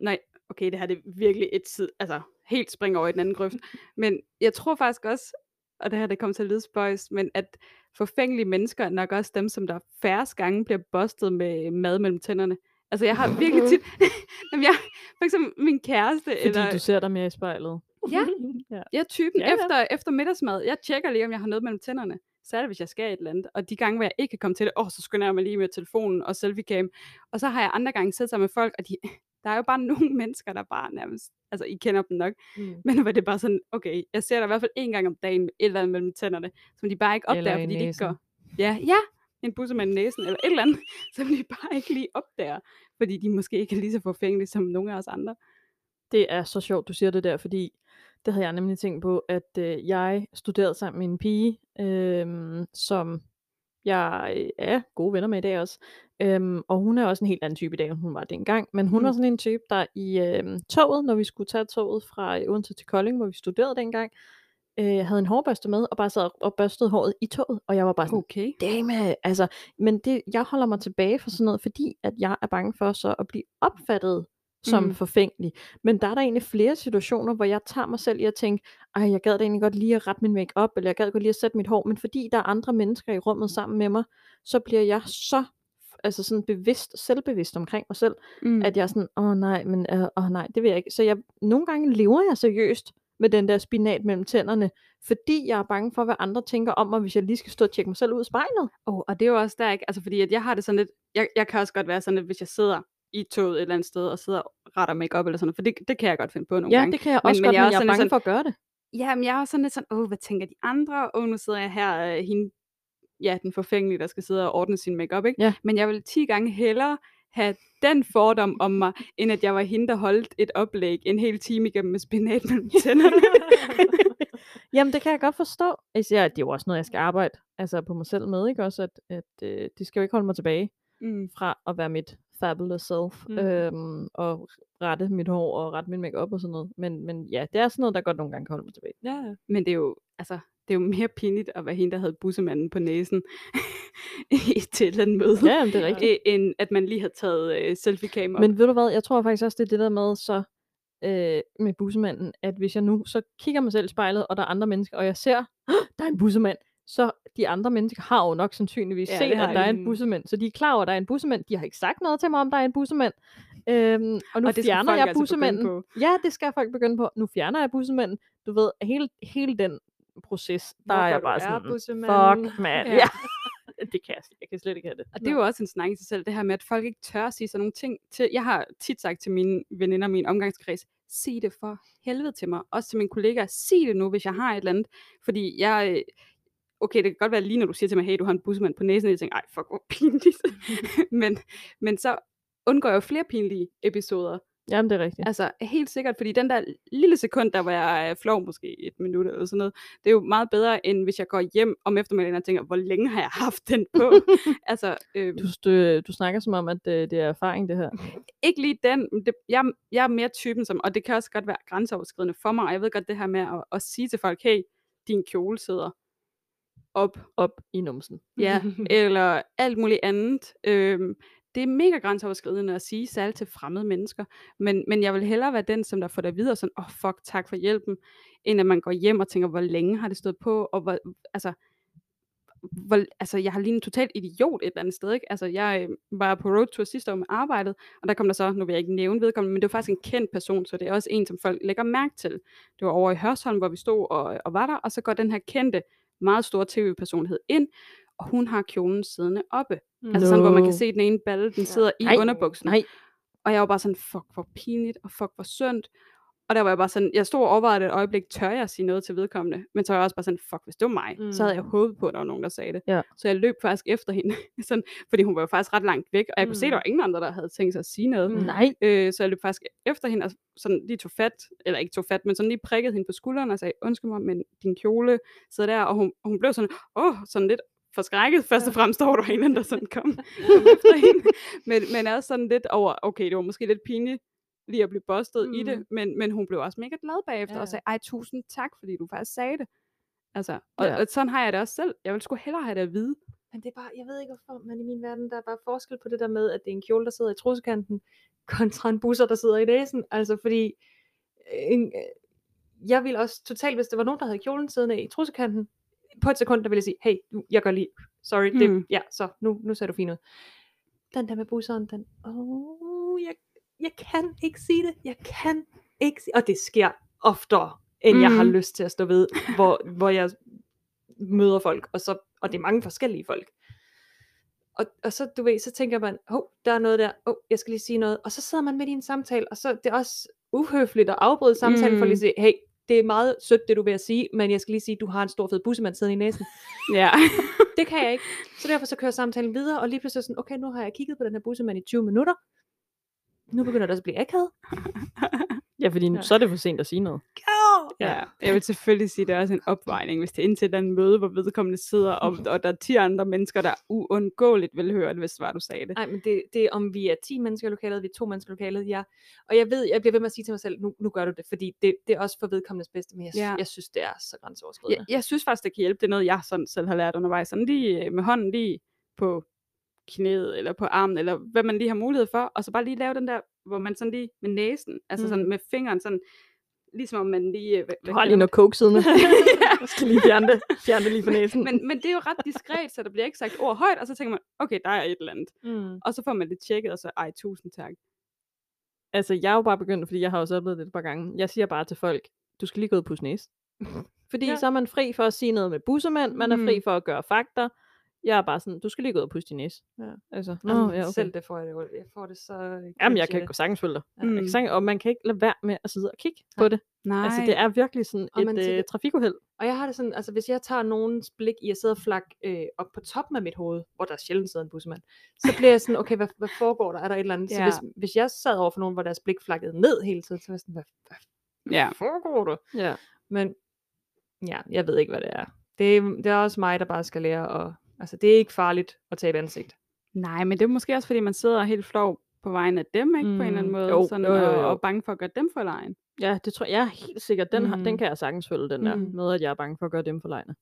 nej, okay, det her det er virkelig et tid, altså helt springer over i den anden grøft, men jeg tror faktisk også, og det her det kommer til at lyde spøjst, men at forfængelige mennesker er nok også dem, som der færrest gange bliver bustet med mad mellem tænderne. Altså jeg har virkelig tit, jeg, for eksempel min kæreste, fordi eller... du ser dig mere i spejlet. Ja, ja. Jeg er typen ja, ja. Efter, efter middagsmad. Jeg tjekker lige, om jeg har noget mellem tænderne. Særligt, hvis jeg skal et eller andet. Og de gange, hvor jeg ikke kan komme til det, åh, oh, så skynder jeg mig lige med telefonen og selfie-cam. Og så har jeg andre gange siddet sammen med folk, og de, der er jo bare nogle mennesker, der bare nærmest... Altså, I kender dem nok. Mm. Men hvor det er bare sådan, okay, jeg ser der i hvert fald en gang om dagen et eller andet mellem tænderne, som de bare ikke opdager, fordi næsen. De ikke går. Ja, ja, en busse med næsen eller et eller andet, som de bare ikke lige opdager, fordi de måske ikke er lige så forfængelige som nogle af os andre. Det er så sjovt, du siger det der, fordi det havde jeg nemlig tænkt på, at øh, jeg studerede sammen med en pige, øh, som jeg er gode venner med i dag også. Øh, og hun er også en helt anden type i dag, end hun var dengang. Men hun mm. var sådan en type, der i øh, toget, når vi skulle tage toget fra Odense til Kolding, hvor vi studerede dengang, øh, havde en hårbørste med og bare sad og børstede håret i toget. Og jeg var bare sådan, okay. Damn, altså, men det, jeg holder mig tilbage for sådan noget, fordi at jeg er bange for så at blive opfattet som mm. forfængelig. Men der er der egentlig flere situationer, hvor jeg tager mig selv i at tænke, ej, jeg gad da egentlig godt lige at rette min make-up, eller jeg gad godt lige at sætte mit hår, men fordi der er andre mennesker i rummet sammen med mig, så bliver jeg så altså sådan bevidst, selvbevidst omkring mig selv, mm. at jeg er sådan, åh nej, men åh øh, øh, nej, det vil jeg ikke. Så jeg, nogle gange lever jeg seriøst med den der spinat mellem tænderne, fordi jeg er bange for, hvad andre tænker om mig, hvis jeg lige skal stå og tjekke mig selv ud i spejlet. Oh, og det er jo også der, ikke? Altså fordi at jeg har det sådan lidt, jeg, jeg kan også godt være sådan lidt, hvis jeg sidder i toget et eller andet sted, og sidder og retter make-up eller sådan noget, for det, det kan jeg godt finde på nogle ja, gange. Ja, det kan jeg også men, godt, men jeg er, også jeg er bange sådan, for at gøre det. Ja, men jeg er også sådan lidt sådan, åh, hvad tænker de andre? Åh, nu sidder jeg her, øh, hende, ja, den forfængelige, der skal sidde og ordne sin make-up, ikke? Ja. Men jeg vil ti gange hellere have den fordom om mig, end at jeg var hende, der holdt et oplæg en hel time igennem med spinat mellem tænderne. Jamen, det kan jeg godt forstå. Altså, det er jo også noget, jeg skal arbejde altså på mig selv med, ikke? Også, at, at øh, det skal jo ikke holde mig tilbage mm. fra at være mit fabulous self, mm. øhm, og rette mit hår, og rette min make-up og sådan noget. Men, men ja, det er sådan noget, der godt nogle gange kan holde mig tilbage. Ja, ja. Men det er jo, altså, det er jo mere pinligt at være hende, der havde bussemanden på næsen til et eller andet møde. Ja, det er rigtigt. End at man lige har taget øh, selfie-cam op. Men ved du hvad, jeg tror faktisk også, det er det der med, så øh, med bussemanden, at hvis jeg nu, så kigger mig selv i spejlet, og der er andre mennesker, og jeg ser, der er en bussemand, så de andre mennesker har jo nok sandsynligvis ja, set, at der en... er en bussemand. Så de er klar over, at der er en bussemand. De har ikke sagt noget til mig, om der er en bussemand. Øhm, og nu og fjerner jeg altså bussemanden. Ja, det skal folk begynde på. Nu fjerner jeg bussemanden. Du ved, hele, hele den proces, der Hvorfor er jeg bare er sådan, fuck mand. Ja. Ja. Det kan jeg, jeg kan slet ikke have det. Og det er jo også en snak i sig selv, det her med, at folk ikke tør at sige sådan nogle ting til. Jeg har tit sagt til mine veninder og min omgangskreds, sig det for helvede til mig. Også til mine kollegaer, sig det nu, hvis jeg har et eller andet. Fordi jeg, okay, det kan godt være lige, når du siger til mig, hey, du har en bussemand på næsen, og jeg tænker, ej, fuck, hvor pinligt. men, men så undgår jeg jo flere pinlige episoder. Jamen, det er rigtigt. Altså, helt sikkert, fordi den der lille sekund, der var jeg flov, måske et minut eller sådan noget, det er jo meget bedre, end hvis jeg går hjem om eftermiddagen og tænker, hvor længe har jeg haft den på? altså, øhm, du, du, du snakker som om, at det, det er erfaring, det her. Ikke lige den. Det, jeg, jeg er mere typen som, og det kan også godt være grænseoverskridende for mig, og jeg ved godt det her med at, at sige til folk, hey, din kjole sidder op, op i numsen. Ja, eller alt muligt andet. Øhm, Det er mega grænseoverskridende at sige, særligt til fremmede mennesker. Men, men jeg vil hellere være den, som der får dig videre, sådan, åh oh, fuck, tak for hjælpen, end at man går hjem og tænker, hvor længe har det stået på, og hvor, altså, hvor, altså, jeg har lige en totalt idiot et eller andet sted, ikke? Altså, jeg var på roadtour sidste år med arbejdet, og der kom der så, nu vil jeg ikke nævne vedkommende, men det var faktisk en kendt person, så det er også en, som folk lægger mærke til. Det var over i Hørsholm, hvor vi stod og, og var der, og så går den her kendte, meget store tv-personlighed ind, og hun har kjolen siddende oppe. No. Altså sådan, hvor man kan se den ene balle, den sidder ja. i Ej. underbuksen. Ej. Og jeg var bare sådan, fuck hvor pinligt, og fuck hvor syndt. Og der var jeg bare sådan, jeg stod og overvejede et øjeblik, tør jeg at sige noget til vedkommende? Men så var jeg også bare sådan, fuck hvis det var mig, mm. så havde jeg håbet på, at der var nogen, der sagde det. Ja. Så jeg løb faktisk efter hende, sådan, fordi hun var jo faktisk ret langt væk, og jeg kunne mm. se, at der var ingen andre, der havde tænkt sig at sige noget. Mm. Nej. Øh, så jeg løb faktisk efter hende, og sådan lige tog fat, eller ikke tog fat, men sådan lige prikkede hende på skulderen og sagde, undskyld mig, men din kjole sidder der, og hun, hun blev sådan, åh, sådan lidt forskrækket. Først og fremmest står der en eller anden, der sådan kom, kom efter hende. Men, men er sådan lidt over, okay, det var måske lidt pinligt lige at blive bustet mm. i det, men, men hun blev også mega glad bagefter ja. og sagde, ej, tusind tak, fordi du faktisk sagde det. Altså, og, ja. og sådan har jeg det også selv. Jeg ville sgu hellere have det at vide. Men det er bare, jeg ved ikke hvorfor, men i min verden, der er bare forskel på det der med, at det er en kjole, der sidder i trussekanten, kontra en busser, der sidder i næsen. Altså, fordi en, jeg ville også totalt, hvis der var nogen, der havde kjolen siddende i trussekanten, på et sekund, der vil jeg sige, hey, jeg gør lige, sorry, mm. det, ja, så, nu, nu ser du fint ud. Den der med busseren, den, oh, jeg, jeg kan ikke sige det, jeg kan ikke sige, og det sker oftere, end mm. jeg har lyst til at stå ved, hvor, hvor jeg møder folk, og, så, og det er mange forskellige folk. Og, og så, du ved, så tænker man, oh, der er noget der, oh, jeg skal lige sige noget, og så sidder man midt i en samtale, og så det er også uhøfligt at afbryde samtalen, mm. for lige at sige, hey, det er meget sødt, det du vil sige, men jeg skal lige sige, du har en stor fed bussemand siddende i næsen. Ja. Det kan jeg ikke. Så derfor så kører samtalen videre, og lige pludselig sådan, okay, nu har jeg kigget på den her bussemand i tyve minutter. Nu begynder det også at blive akavet. Ja, fordi ja. så er det for sent at sige noget. Go! Ja, jeg vil selvfølgelig sige, at det er også en opvejning, hvis det er indtil den møde, hvor vedkommende sidder, og, og der er ti andre mennesker, der uundgåeligt vil høre det, hvis det var, du sagde det. Nej, men det, det er, om vi er ti mennesker i lokalet, vi er to mennesker i lokalet, ja. Og jeg ved, jeg bliver ved med at sige til mig selv, nu, nu gør du det, fordi det, det er også for vedkommendes bedste, men jeg, ja. jeg synes, det er så grænseoverskridende. Jeg, jeg synes faktisk, det kan hjælpe. Det er noget, jeg sådan selv har lært undervejs. Sådan lige med hånden lige på knæet, eller på armen, eller hvad man lige har mulighed for, og så bare lige lave den der, hvor man sådan lige med næsen, altså mm. sådan med fingeren, sådan, ligesom om man lige... Du har lige noget coke siddende. Ja. Skal lige fjerne det, fjerne det lige på næsen. Men, men det er jo ret diskret, så der bliver ikke sagt ord højt, og så tænker man, okay, der er et eller andet. Mm. Og så får man det tjekket, og så, ej, tusind tak. Altså, jeg er jo bare begyndt, fordi jeg har også oplevet det et par gange, jeg siger bare til folk, du skal lige gå ud og pusse næse. Fordi ja. så er man fri for at sige noget med bussemand, man er mm. fri for at gøre fakta. Jeg er bare sådan, du skal lige gå ud og puste din næse. Ja. Altså, Nå, altså ja, okay. Selv det får jeg det. Jeg får det så... Jamen, jeg kan ikke gå sagtens følge dig. Ja. Mm. Jeg kan sagtens, og man kan ikke lade være med at sidde og kigge Nej. på det. Nej. Altså, det er virkelig sådan og et øh, trafikuheld. Og jeg har det sådan, altså hvis jeg tager nogens blik i at sidde og flakke øh, op på toppen af mit hoved, hvor der sjældent sidder en bussemand, så bliver jeg sådan, okay, hvad, hvad foregår der? Er der et eller andet? Ja. Så hvis, hvis jeg sad over for nogen, hvor deres blik flakkede ned hele tiden, så var jeg sådan, hvad, hvad ja. foregår der? Ja. Men ja, jeg ved ikke, hvad det er. Det, det er også mig, der bare skal lære at... Altså, det er ikke farligt at tabe ansigt. Nej, men det er måske også, fordi man sidder helt flov på vejen af dem, ikke? Mm. På en eller anden måde, jo, sådan, jo, jo, jo. Og, og bange for at gøre dem for lejende. Ja, det tror jeg, jeg er helt sikkert. Den, mm. har, den kan jeg sagtens følge, den der, mm. med at jeg er bange for at gøre dem for lejende.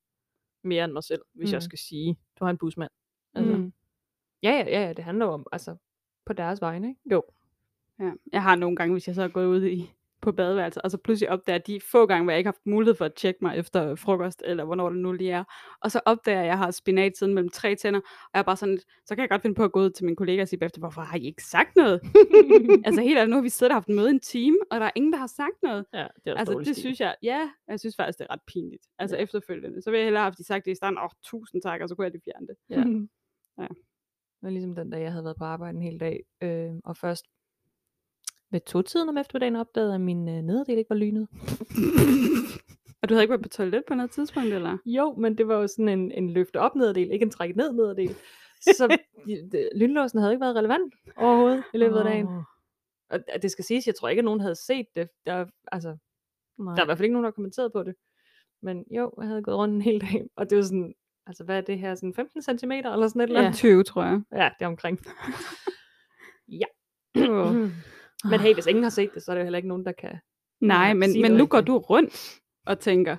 Mere end mig selv, hvis mm. jeg skal sige, du har en busmand. Altså. Mm. Ja, ja, ja, det handler om, altså, på deres vegne, ikke? Jo. Ja, jeg har nogle gange, hvis jeg så er gået ud i... på badeværelset, og så pludselig opdager de få gange, hvor jeg ikke har haft mulighed for at tjekke mig efter frokost, eller hvornår det nu lige er. Og så opdager jeg, at jeg har spinat siden mellem tre tænder, og jeg er bare sådan, så kan jeg godt finde på at gå ud til mine kollegaer og sige bagefter, hvorfor har I ikke sagt noget? Altså helt ærligt, nu har vi siddet og haft møde en time, og der er ingen, der har sagt noget. Ja, det er altså det stil. Synes jeg, ja, jeg synes faktisk, det er ret pinligt. Altså ja. Efterfølgende. Så vil jeg hellere have, at de sagt det i starten, åh, oh, tusind tak, og så kunne jeg lige fjerne det. Ja. Ja. Det var ligesom den dag, jeg havde været på arbejde en hel dag, øh, og først ved to-tiden om eftermiddagen opdagede, at min øh, nederdel ikke var lynet. Og du havde ikke været på toilet på noget tidspunkt, eller? Jo, men det var jo sådan en, en løfte op nederdel, ikke en trække ned nederdel. Så lynlåsen havde ikke været relevant overhovedet i løbet af dagen. Oh. Og det skal siges, jeg tror ikke, at nogen havde set det. Der, altså, nej. Der er i hvert fald ikke nogen, der har kommenteret på det. Men jo, jeg havde gået rundt en hel dag, og det var sådan... Altså, hvad er det her? Sådan femten centimeter eller sådan et eller andet? Ja, tyve, tror jeg. Ja, det er omkring. Ja. Men hey, hvis ingen har set det, så er det jo heller ikke nogen, der kan... Nej, men, men nu går du rundt og tænker,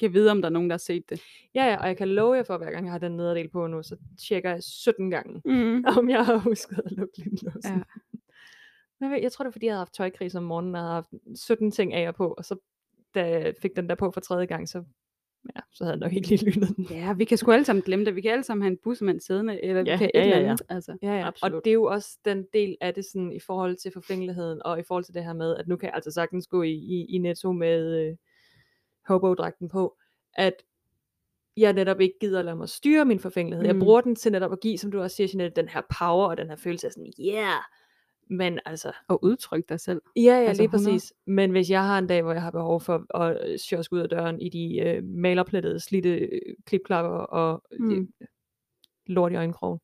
kan vide, om der er nogen, der har set det. Ja, ja, og jeg kan love jer for, hver gang jeg har den nederdel på nu, så tjekker jeg sytten gange, mm. om jeg har husket at lukke lynlåsen. Ja. Jeg tror, det er, fordi jeg havde haft tøjkrise om morgenen, og havde haft sytten ting af og på, og så da fik den der på for tredje gang, så... Ja, så havde jeg nok ikke lige lyttet den. Ja, vi kan sgu alle sammen glemme det. Vi kan alle sammen have en bussemand siddende, eller ja, vi kan ja, et ja, eller andet. Ja. Altså, ja, ja. Og det er jo også den del af det sådan, i forhold til forfængeligheden, og i forhold til det her med, at nu kan jeg altså sagtens gå i, i, i Netto med øh, hobo-dragten på, at jeg netop ikke gider at lade mig styre min forfængelighed. Mm. Jeg bruger den til netop at give, som du også siger, Jeanette, den her power og den her følelse af sådan, yeah! Men altså... Og udtrykke dig selv. Ja, ja, altså, lige præcis. hundrede Men hvis jeg har en dag, hvor jeg har behov for at sjoske ud af døren i de øh, malerplettede, slidte øh, klipklapper og mm. de, lort i øjenkrogen.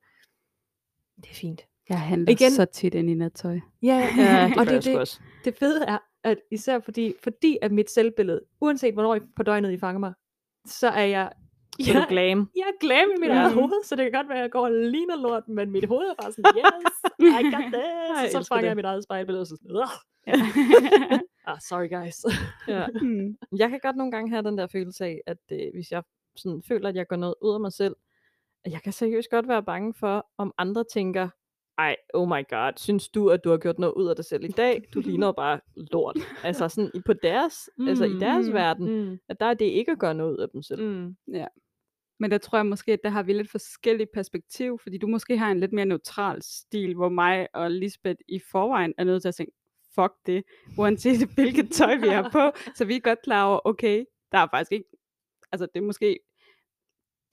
Det er fint. Jeg handler igen, så tit ind i nattøj. Ja, ja, det og det, det, det fede er, at især fordi, fordi at mit selvbillede, uanset hvornår I på døgnet I fanger mig, så er jeg... Så jeg, glam. Jeg er glam i mit ja. eget hoved, så det kan godt være, at jeg går og ligner lort, men mit hoved er bare sådan, yes, I got this. Så fanger jeg mit eget spejlbillede, og så sådan, ja. ah, sorry guys. Ja. Mm. Jeg kan godt nogle gange have den der følelse af, at øh, hvis jeg sådan føler, at jeg går noget ud af mig selv, at jeg kan seriøst godt være bange for, om andre tænker, ej, oh my god, synes du, at du har gjort noget ud af dig selv i dag? Du ligner bare lort. Altså sådan på deres, mm, altså i deres mm, verden, mm. at der er det ikke at gøre noget ud af dem selv. Mm. Ja. Men der tror jeg måske, at der har vi lidt forskellige perspektiv, fordi du måske har en lidt mere neutral stil, hvor mig og Lisbeth i forvejen er nødt til at tænke, fuck det, uanset hvilket tøj vi har på, så vi er godt klar over, okay, der er faktisk ikke, altså det er måske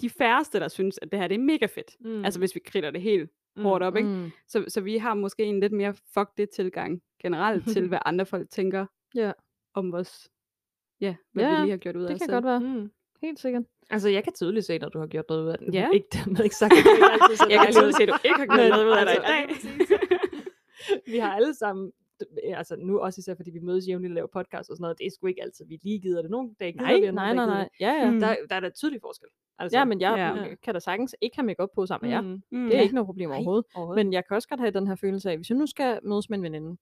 de færreste, der synes, at det her det er mega fedt, mm. altså hvis vi kridter det helt hårdt op, ikke? Mm. Så, så vi har måske en lidt mere fuck det tilgang generelt til, hvad andre folk tænker yeah. om vores, ja, hvad yeah, vi lige har gjort ud af os selv. Det kan godt være. Mm. Helt sikkert. Altså, jeg kan tydeligt se, når du har gjort noget ud af den. Ja. Ikke dermed ikke sagt, at det er altid så jeg kan tydeligt se, at du ikke har gjort noget ud af dig i dag. Vi har alle sammen, altså nu også især, fordi vi mødes jævnligt og laver podcast og sådan noget, det er sgu ikke altid, vi lige gider det. Nogle dage gider nej, vi, og nej, nej, nej. Ja, ja. Der, der er da tydelig forskel. Altså, ja, men jeg ja. kan da sagtens ikke have make-up på sammen med jer. Mm. Mm. Det er ikke noget problem overhovedet. Nej, overhovedet. Men jeg kan også godt have den her følelse af, hvis jeg nu skal mødes med en veninde,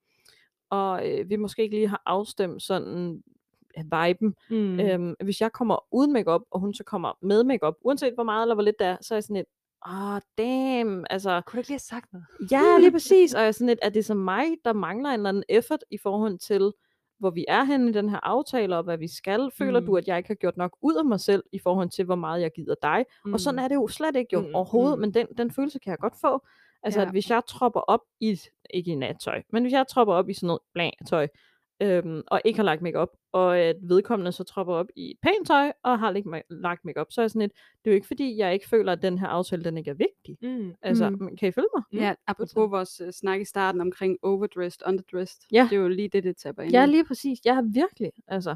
og øh, vi måske ikke lige har afstemt sådan... viben. Mm. Øhm, hvis jeg kommer uden makeup og hun så kommer med makeup, uanset hvor meget eller hvor lidt der er, så er jeg sådan et, åh, oh, damn, altså... Kunne du ikke lige have sagt noget? Ja, lige præcis, og jeg er sådan et, er det så mig, der mangler en eller anden effort i forhold til, hvor vi er henne i den her aftale, og hvad vi skal? Føler mm. du, at jeg ikke har gjort nok ud af mig selv, i forhold til, hvor meget jeg gider dig? Mm. Og sådan er det jo slet ikke jo mm. overhovedet, mm. men den, den følelse kan jeg godt få. Altså, ja. At hvis jeg tropper op i, ikke i nattøj, men hvis jeg tropper op i sådan noget blandt tøj, Øhm, og ikke har lagt makeup, og at vedkommende så tropper op i pænt tøj og har ikke ma- lagt makeup, så er sådan et, det er jo ikke fordi jeg ikke føler, at den her aftale den ikke er vigtig. Mm. Altså, mm. kan I følge mig? Ja, apropos vores uh, snak i starten omkring overdressed, underdressed, ja. Det er jo lige det, det tapper ind. Ja, lige præcis. Jeg har virkelig, altså.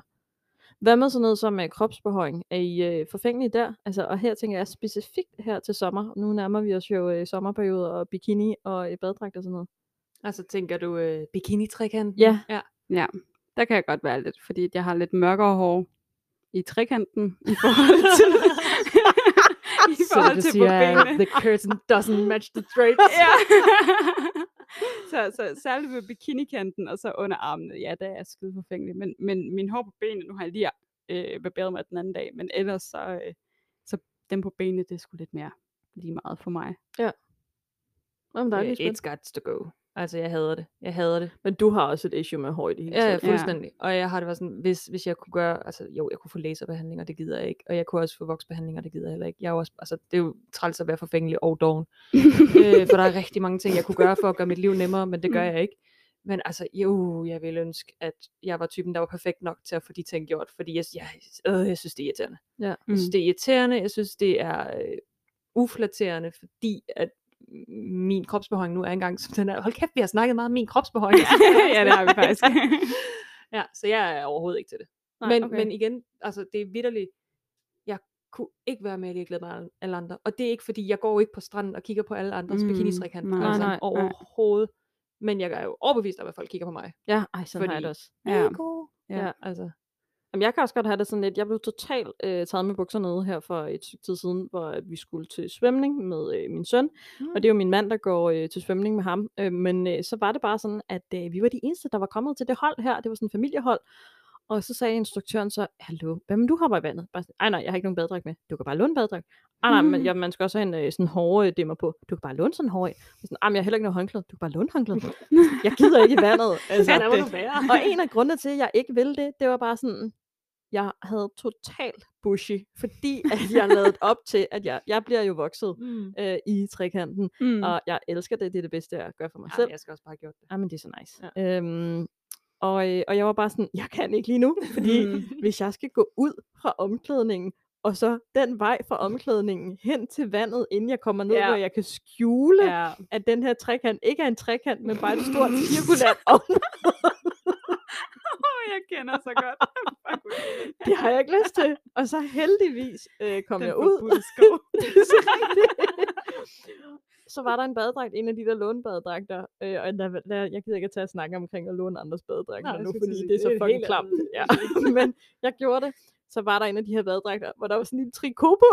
Hvad med sådan noget som uh, kropsbehøjning? Er I uh, forfængelige der? Altså, og her tænker jeg specifikt her til sommer. Nu nærmer vi os jo uh, sommerperioder og bikini og uh, baddragt og sådan noget. Altså tænker du uh, bikini-trikanten? Ja. Ja. Ja, der kan jeg godt være lidt, fordi jeg har lidt mørkere hår i trekanten i forhold til, i forhold til på benene. The curtain doesn't match the drapes. Ja. så, så særligt ved bikinikanten og så under armene, ja, der er jeg skide forfængelig. Men, men min hår på benene, nu har jeg lige øh, barberet mig den anden dag, men ellers så, øh, så dem på benene, det er sgu lidt mere lige meget for mig. Ja. Jamen, der er lige It's got to go. Altså, jeg hader det. Jeg hader det. Men du har også et issue med hår i det hele tiden. Ja, fuldstændig. Ja. Og jeg har det bare sådan, hvis, hvis jeg kunne gøre, altså jo, jeg kunne få laserbehandlinger, det gider jeg ikke. Og jeg kunne også få voksbehandlinger, det gider jeg heller ikke. Jeg er også, altså, det er jo træls at være forfængelig og doven. øh, for der er rigtig mange ting, jeg kunne gøre for at gøre mit liv nemmere, men det gør jeg ikke. Men altså, jo, jeg ville ønske, at jeg var typen, der var perfekt nok til at få de ting gjort. Fordi jeg, jeg, øh, jeg synes, det er irriterende. Ja. Mm. Jeg synes, det er irriterende. Jeg synes, det er øh, uflaterende, fordi at min kropsbehøjning nu er engang som den er. Hold kæft, vi har snakket meget om min kropsbehøjning. Ja, det har vi faktisk. Ja, så jeg er overhovedet ikke til det. Nej, men, okay. men igen, altså det er vitterligt, jeg kunne ikke være med at glæde mig alle andre. Og det er ikke fordi, jeg går ikke på stranden og kigger på alle andres mm, bikinistrikanter. Nej, altså, nej, overhovedet. Nej. Men jeg er jo overbevist om, at folk kigger på mig. Ja, ej, sådan fordi, har jeg det også. Ja, ja. ja altså. Jamen, jeg kan også godt have det sådan lidt, jeg blev totalt øh, taget med bukser nede her for et tid siden, hvor vi skulle til svømning med øh, min søn, mm. og det er jo min mand, der går øh, til svømning med ham, øh, men øh, så var det bare sådan, at øh, vi var de eneste, der var kommet til det hold her, det var sådan et familiehold, og så sagde instruktøren så, hallo, hvad men du hopper i vandet? Bare sådan, ej nej, jeg har ikke nogen baddrag med, du kan bare låne baddrag. Ej nej, mm. men, ja, man skal også have en øh, sådan hårde demmer på, du kan bare låne sådan en hårde. Sådan, ej, men jeg har heller ikke noget håndklæde, du kan bare låne håndklæde. Jeg gider ikke i vandet. Altså, ja, der var det. Og en af grundene til, at jeg ikke ville det, det var bare sådan, jeg havde totalt bushy, fordi at jeg lavede op til, at jeg, jeg bliver jo vokset mm. øh, i trekanten, mm. og jeg elsker det, det er det bedste, jeg gør for mig ja, selv. Jeg skal også bare have gjort det. Ja, men det er så nice. Ja. Øhm, og, og jeg var bare sådan, jeg kan ikke lige nu, fordi mm. hvis jeg skal gå ud fra omklædningen, og så den vej fra omklædningen hen til vandet, inden jeg kommer ned, ja. Hvor jeg kan skjule, ja. At den her trekant ikke er en trekant, men bare et stort cirkulært område. Jeg kender så godt. Det har jeg ikke lyst til. Og så heldigvis øh, kom den jeg ud. Så, så var der en badedragt, en af de der lånebadedragter. Øh, og der, der, jeg gider ikke at tage at snakke omkring at låne andres badedragter nu, fordi sige, det er så fucking klamt. Ja. Men jeg gjorde det. Så var der en af de her badedragter, hvor der var sådan en trikot på.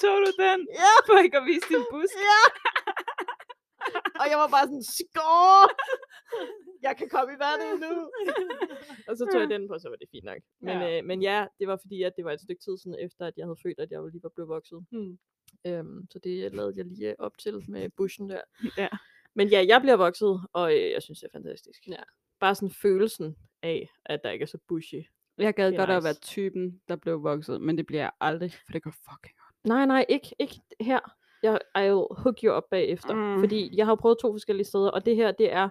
Tog du den? Ja. For ikke at vise din bus. Ja. Og jeg var bare sådan, skål! Jeg kan komme i vandet nu! Og så tog jeg den på, så var det fint nok. Men ja, øh, men ja det var fordi, at det var et stykke tid siden efter, at jeg havde følt, at jeg lige var blevet vokset. Hmm. Øhm, så det lavede jeg lige op til med bushen der. Ja. Men ja, jeg bliver vokset, og øh, jeg synes, det er fantastisk. Ja. Bare sådan følelsen af, at der ikke er så bushy. Jeg gad godt nice. At være typen, der blev vokset, men det bliver jeg aldrig, for det går fucking godt. Nej, nej, ikke, ikke her. Jeg I'll hook you op bagefter, mm. fordi jeg har prøvet to forskellige steder, og det her, det er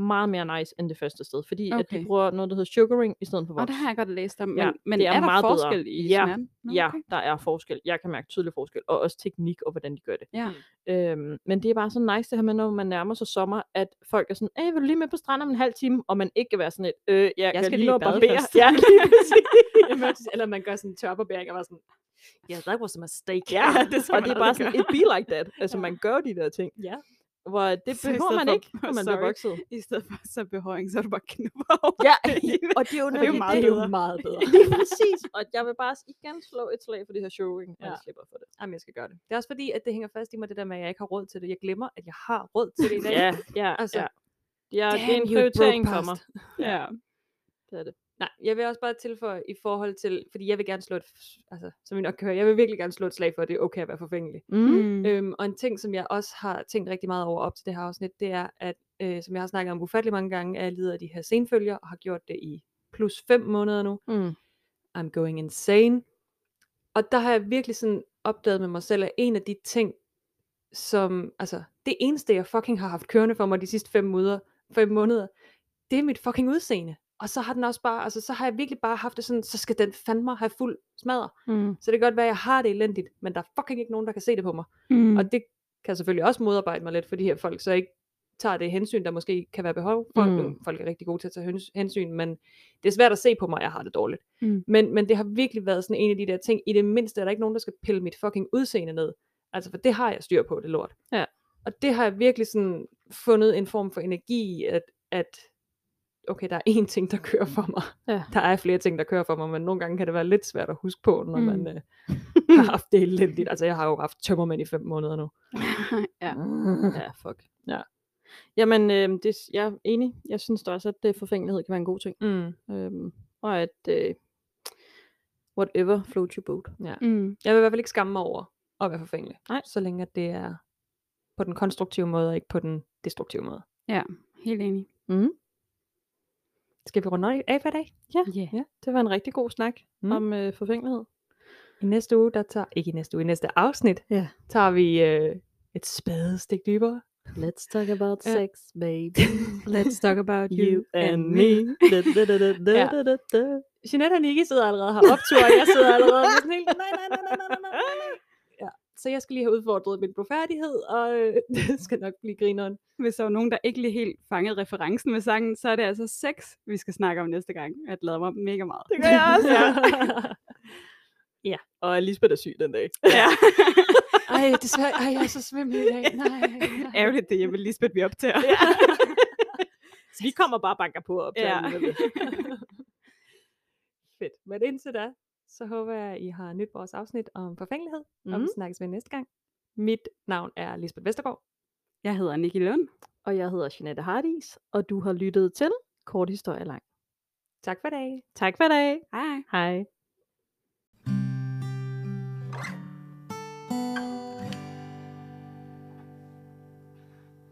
meget mere nice end det første sted, fordi okay. at de bruger noget, der hedder sugaring i stedet for voks. Og det har jeg godt læst om, men, ja, men det er, er der meget forskel bedre. I ja, sådan no, ja, okay. der er forskel. Jeg kan mærke tydelig forskel, og også teknik og hvordan de gør det. Ja. Øhm, men det er bare så nice det her med, når man nærmer sig sommer, at folk er sådan, æh, vil du lige med på stranden om en halv time? Og man ikke kan være sådan et, øh, jeg, jeg skal lige nå at barbere. Ja, lige eller man gør sådan en tørbarbering og bare sådan, ja, yeah, that was a mistake. Ja, det skal og man det er bare sådan, gøre. It be like that. Altså, man gør de der ting. Ja. Hvor det behøver man for, ikke, når man sorry. Bliver vokset. I stedet for så behøring, så er du bare knupper over. Ja, og det er jo, og det er jo, meget, det er jo meget bedre. Lige præcis. Og jeg vil bare igen slå et slag for det her showing, ja. Og jeg slipper for det. Jamen, jeg skal gøre det. Det er også fordi, at det hænger fast i mig, det der med, at jeg ikke har råd til det. Jeg glemmer, at jeg har råd til det i dag. Ja, ja, altså, ja. Ja, damn, det er en prioritering for mig. Ja, det er det. Nej, jeg vil også bare tilføje i forhold til, fordi jeg vil gerne slå et, altså som I nok kan høre, jeg vil virkelig gerne slå et slag for, at det er okay at være forfængelig. Mm. Øhm, og en ting, som jeg også har tænkt rigtig meget over op til det her afsnit, det er, at øh, som jeg har snakket om ufattelig mange gange, at jeg lider af de her senfølger, og har gjort det i plus fem måneder nu. Mm. I'm going insane. Og der har jeg virkelig sådan opdaget med mig selv, at en af de ting, som, altså det eneste, jeg fucking har haft kørende for mig de sidste fem måneder, fem måneder det er mit fucking udseende. Og så har den også bare, altså så har jeg virkelig bare haft det sådan, så skal den fandme have fuld smadre. Mm. Så det kan godt være, at jeg har det elendigt, men der er fucking ikke nogen, der kan se det på mig. Mm. Og det kan selvfølgelig også modarbejde mig lidt, for de her folk så ikke tager det hensyn, der måske kan være behov for. Mm. Folk er rigtig gode til at tage hensyn, men det er svært at se på mig, at jeg har det dårligt. Mm. Men, men det har virkelig været sådan en af de der ting, i det mindste er der ikke nogen, der skal pille mit fucking udseende ned. Altså for det har jeg styr på, det lort. Ja. Og det har jeg virkelig sådan fundet en form for energi, at, at okay, der er én ting, der kører for mig. Ja. Der er flere ting, der kører for mig, men nogle gange kan det være lidt svært at huske på, når mm. man øh, har haft det elendigt. Altså, jeg har jo haft tømmermænd i fem måneder nu. Ja, ja fuck. Ja. Jamen, øh, det, jeg er enig. Jeg synes da også, at øh, forfængelighed kan være en god ting. Mm. Øhm, og at øh, whatever floats your boat. Ja. Mm. Jeg vil i hvert fald ikke skamme mig over at være forfængelig. Nej. Så længe det er på den konstruktive måde, og ikke på den destruktive måde. Ja, helt enig. Mm. Skal vi runde af for i dag? Ja. Yeah. Ja, det var en rigtig god snak mm. om øh, forfængelighed. I næste uge, der tager, ikke i næste uge, i næste afsnit, yeah. tager vi øh, et spadestik dybere. Let's talk about sex, yeah. baby. Let's talk about you and me. Jeanette og Niki sidder allerede her optur, og jeg sidder allerede med sådan helt, nej, nej, nej, nej, nej, nej, nej. Ja, så jeg skal lige have udfordret min blodfærdighed, og øh, det skal nok blive grineren. Hvis der er nogen, der ikke lige helt fangede referencen med sangen, så er det altså sex, vi skal snakke om næste gang. Jeg glæder mig mega meget. Det gør jeg også. Ja. Ja, og Lisbeth er syg den dag. Ja. Ej, desværre, ej, jeg er så svimmel i dag. Nej, nej. Ærgerligt, det er hjemme Lisbeth, vi optager. Ja. Så vi kommer bare og banker på og optager. Ja. Fedt. Men indtil da, så håber jeg, I har nydt vores afsnit om forfængelighed. Mm-hmm. Og vi snakkes ved næste gang. Mit navn er Lisbeth Vestergaard. Jeg hedder Niki Lund. Og jeg hedder Jeanette Hardis. Og du har lyttet til Kort Historie Lang. Tak for dag. Tak for dag. Hej. Hej. Thank you.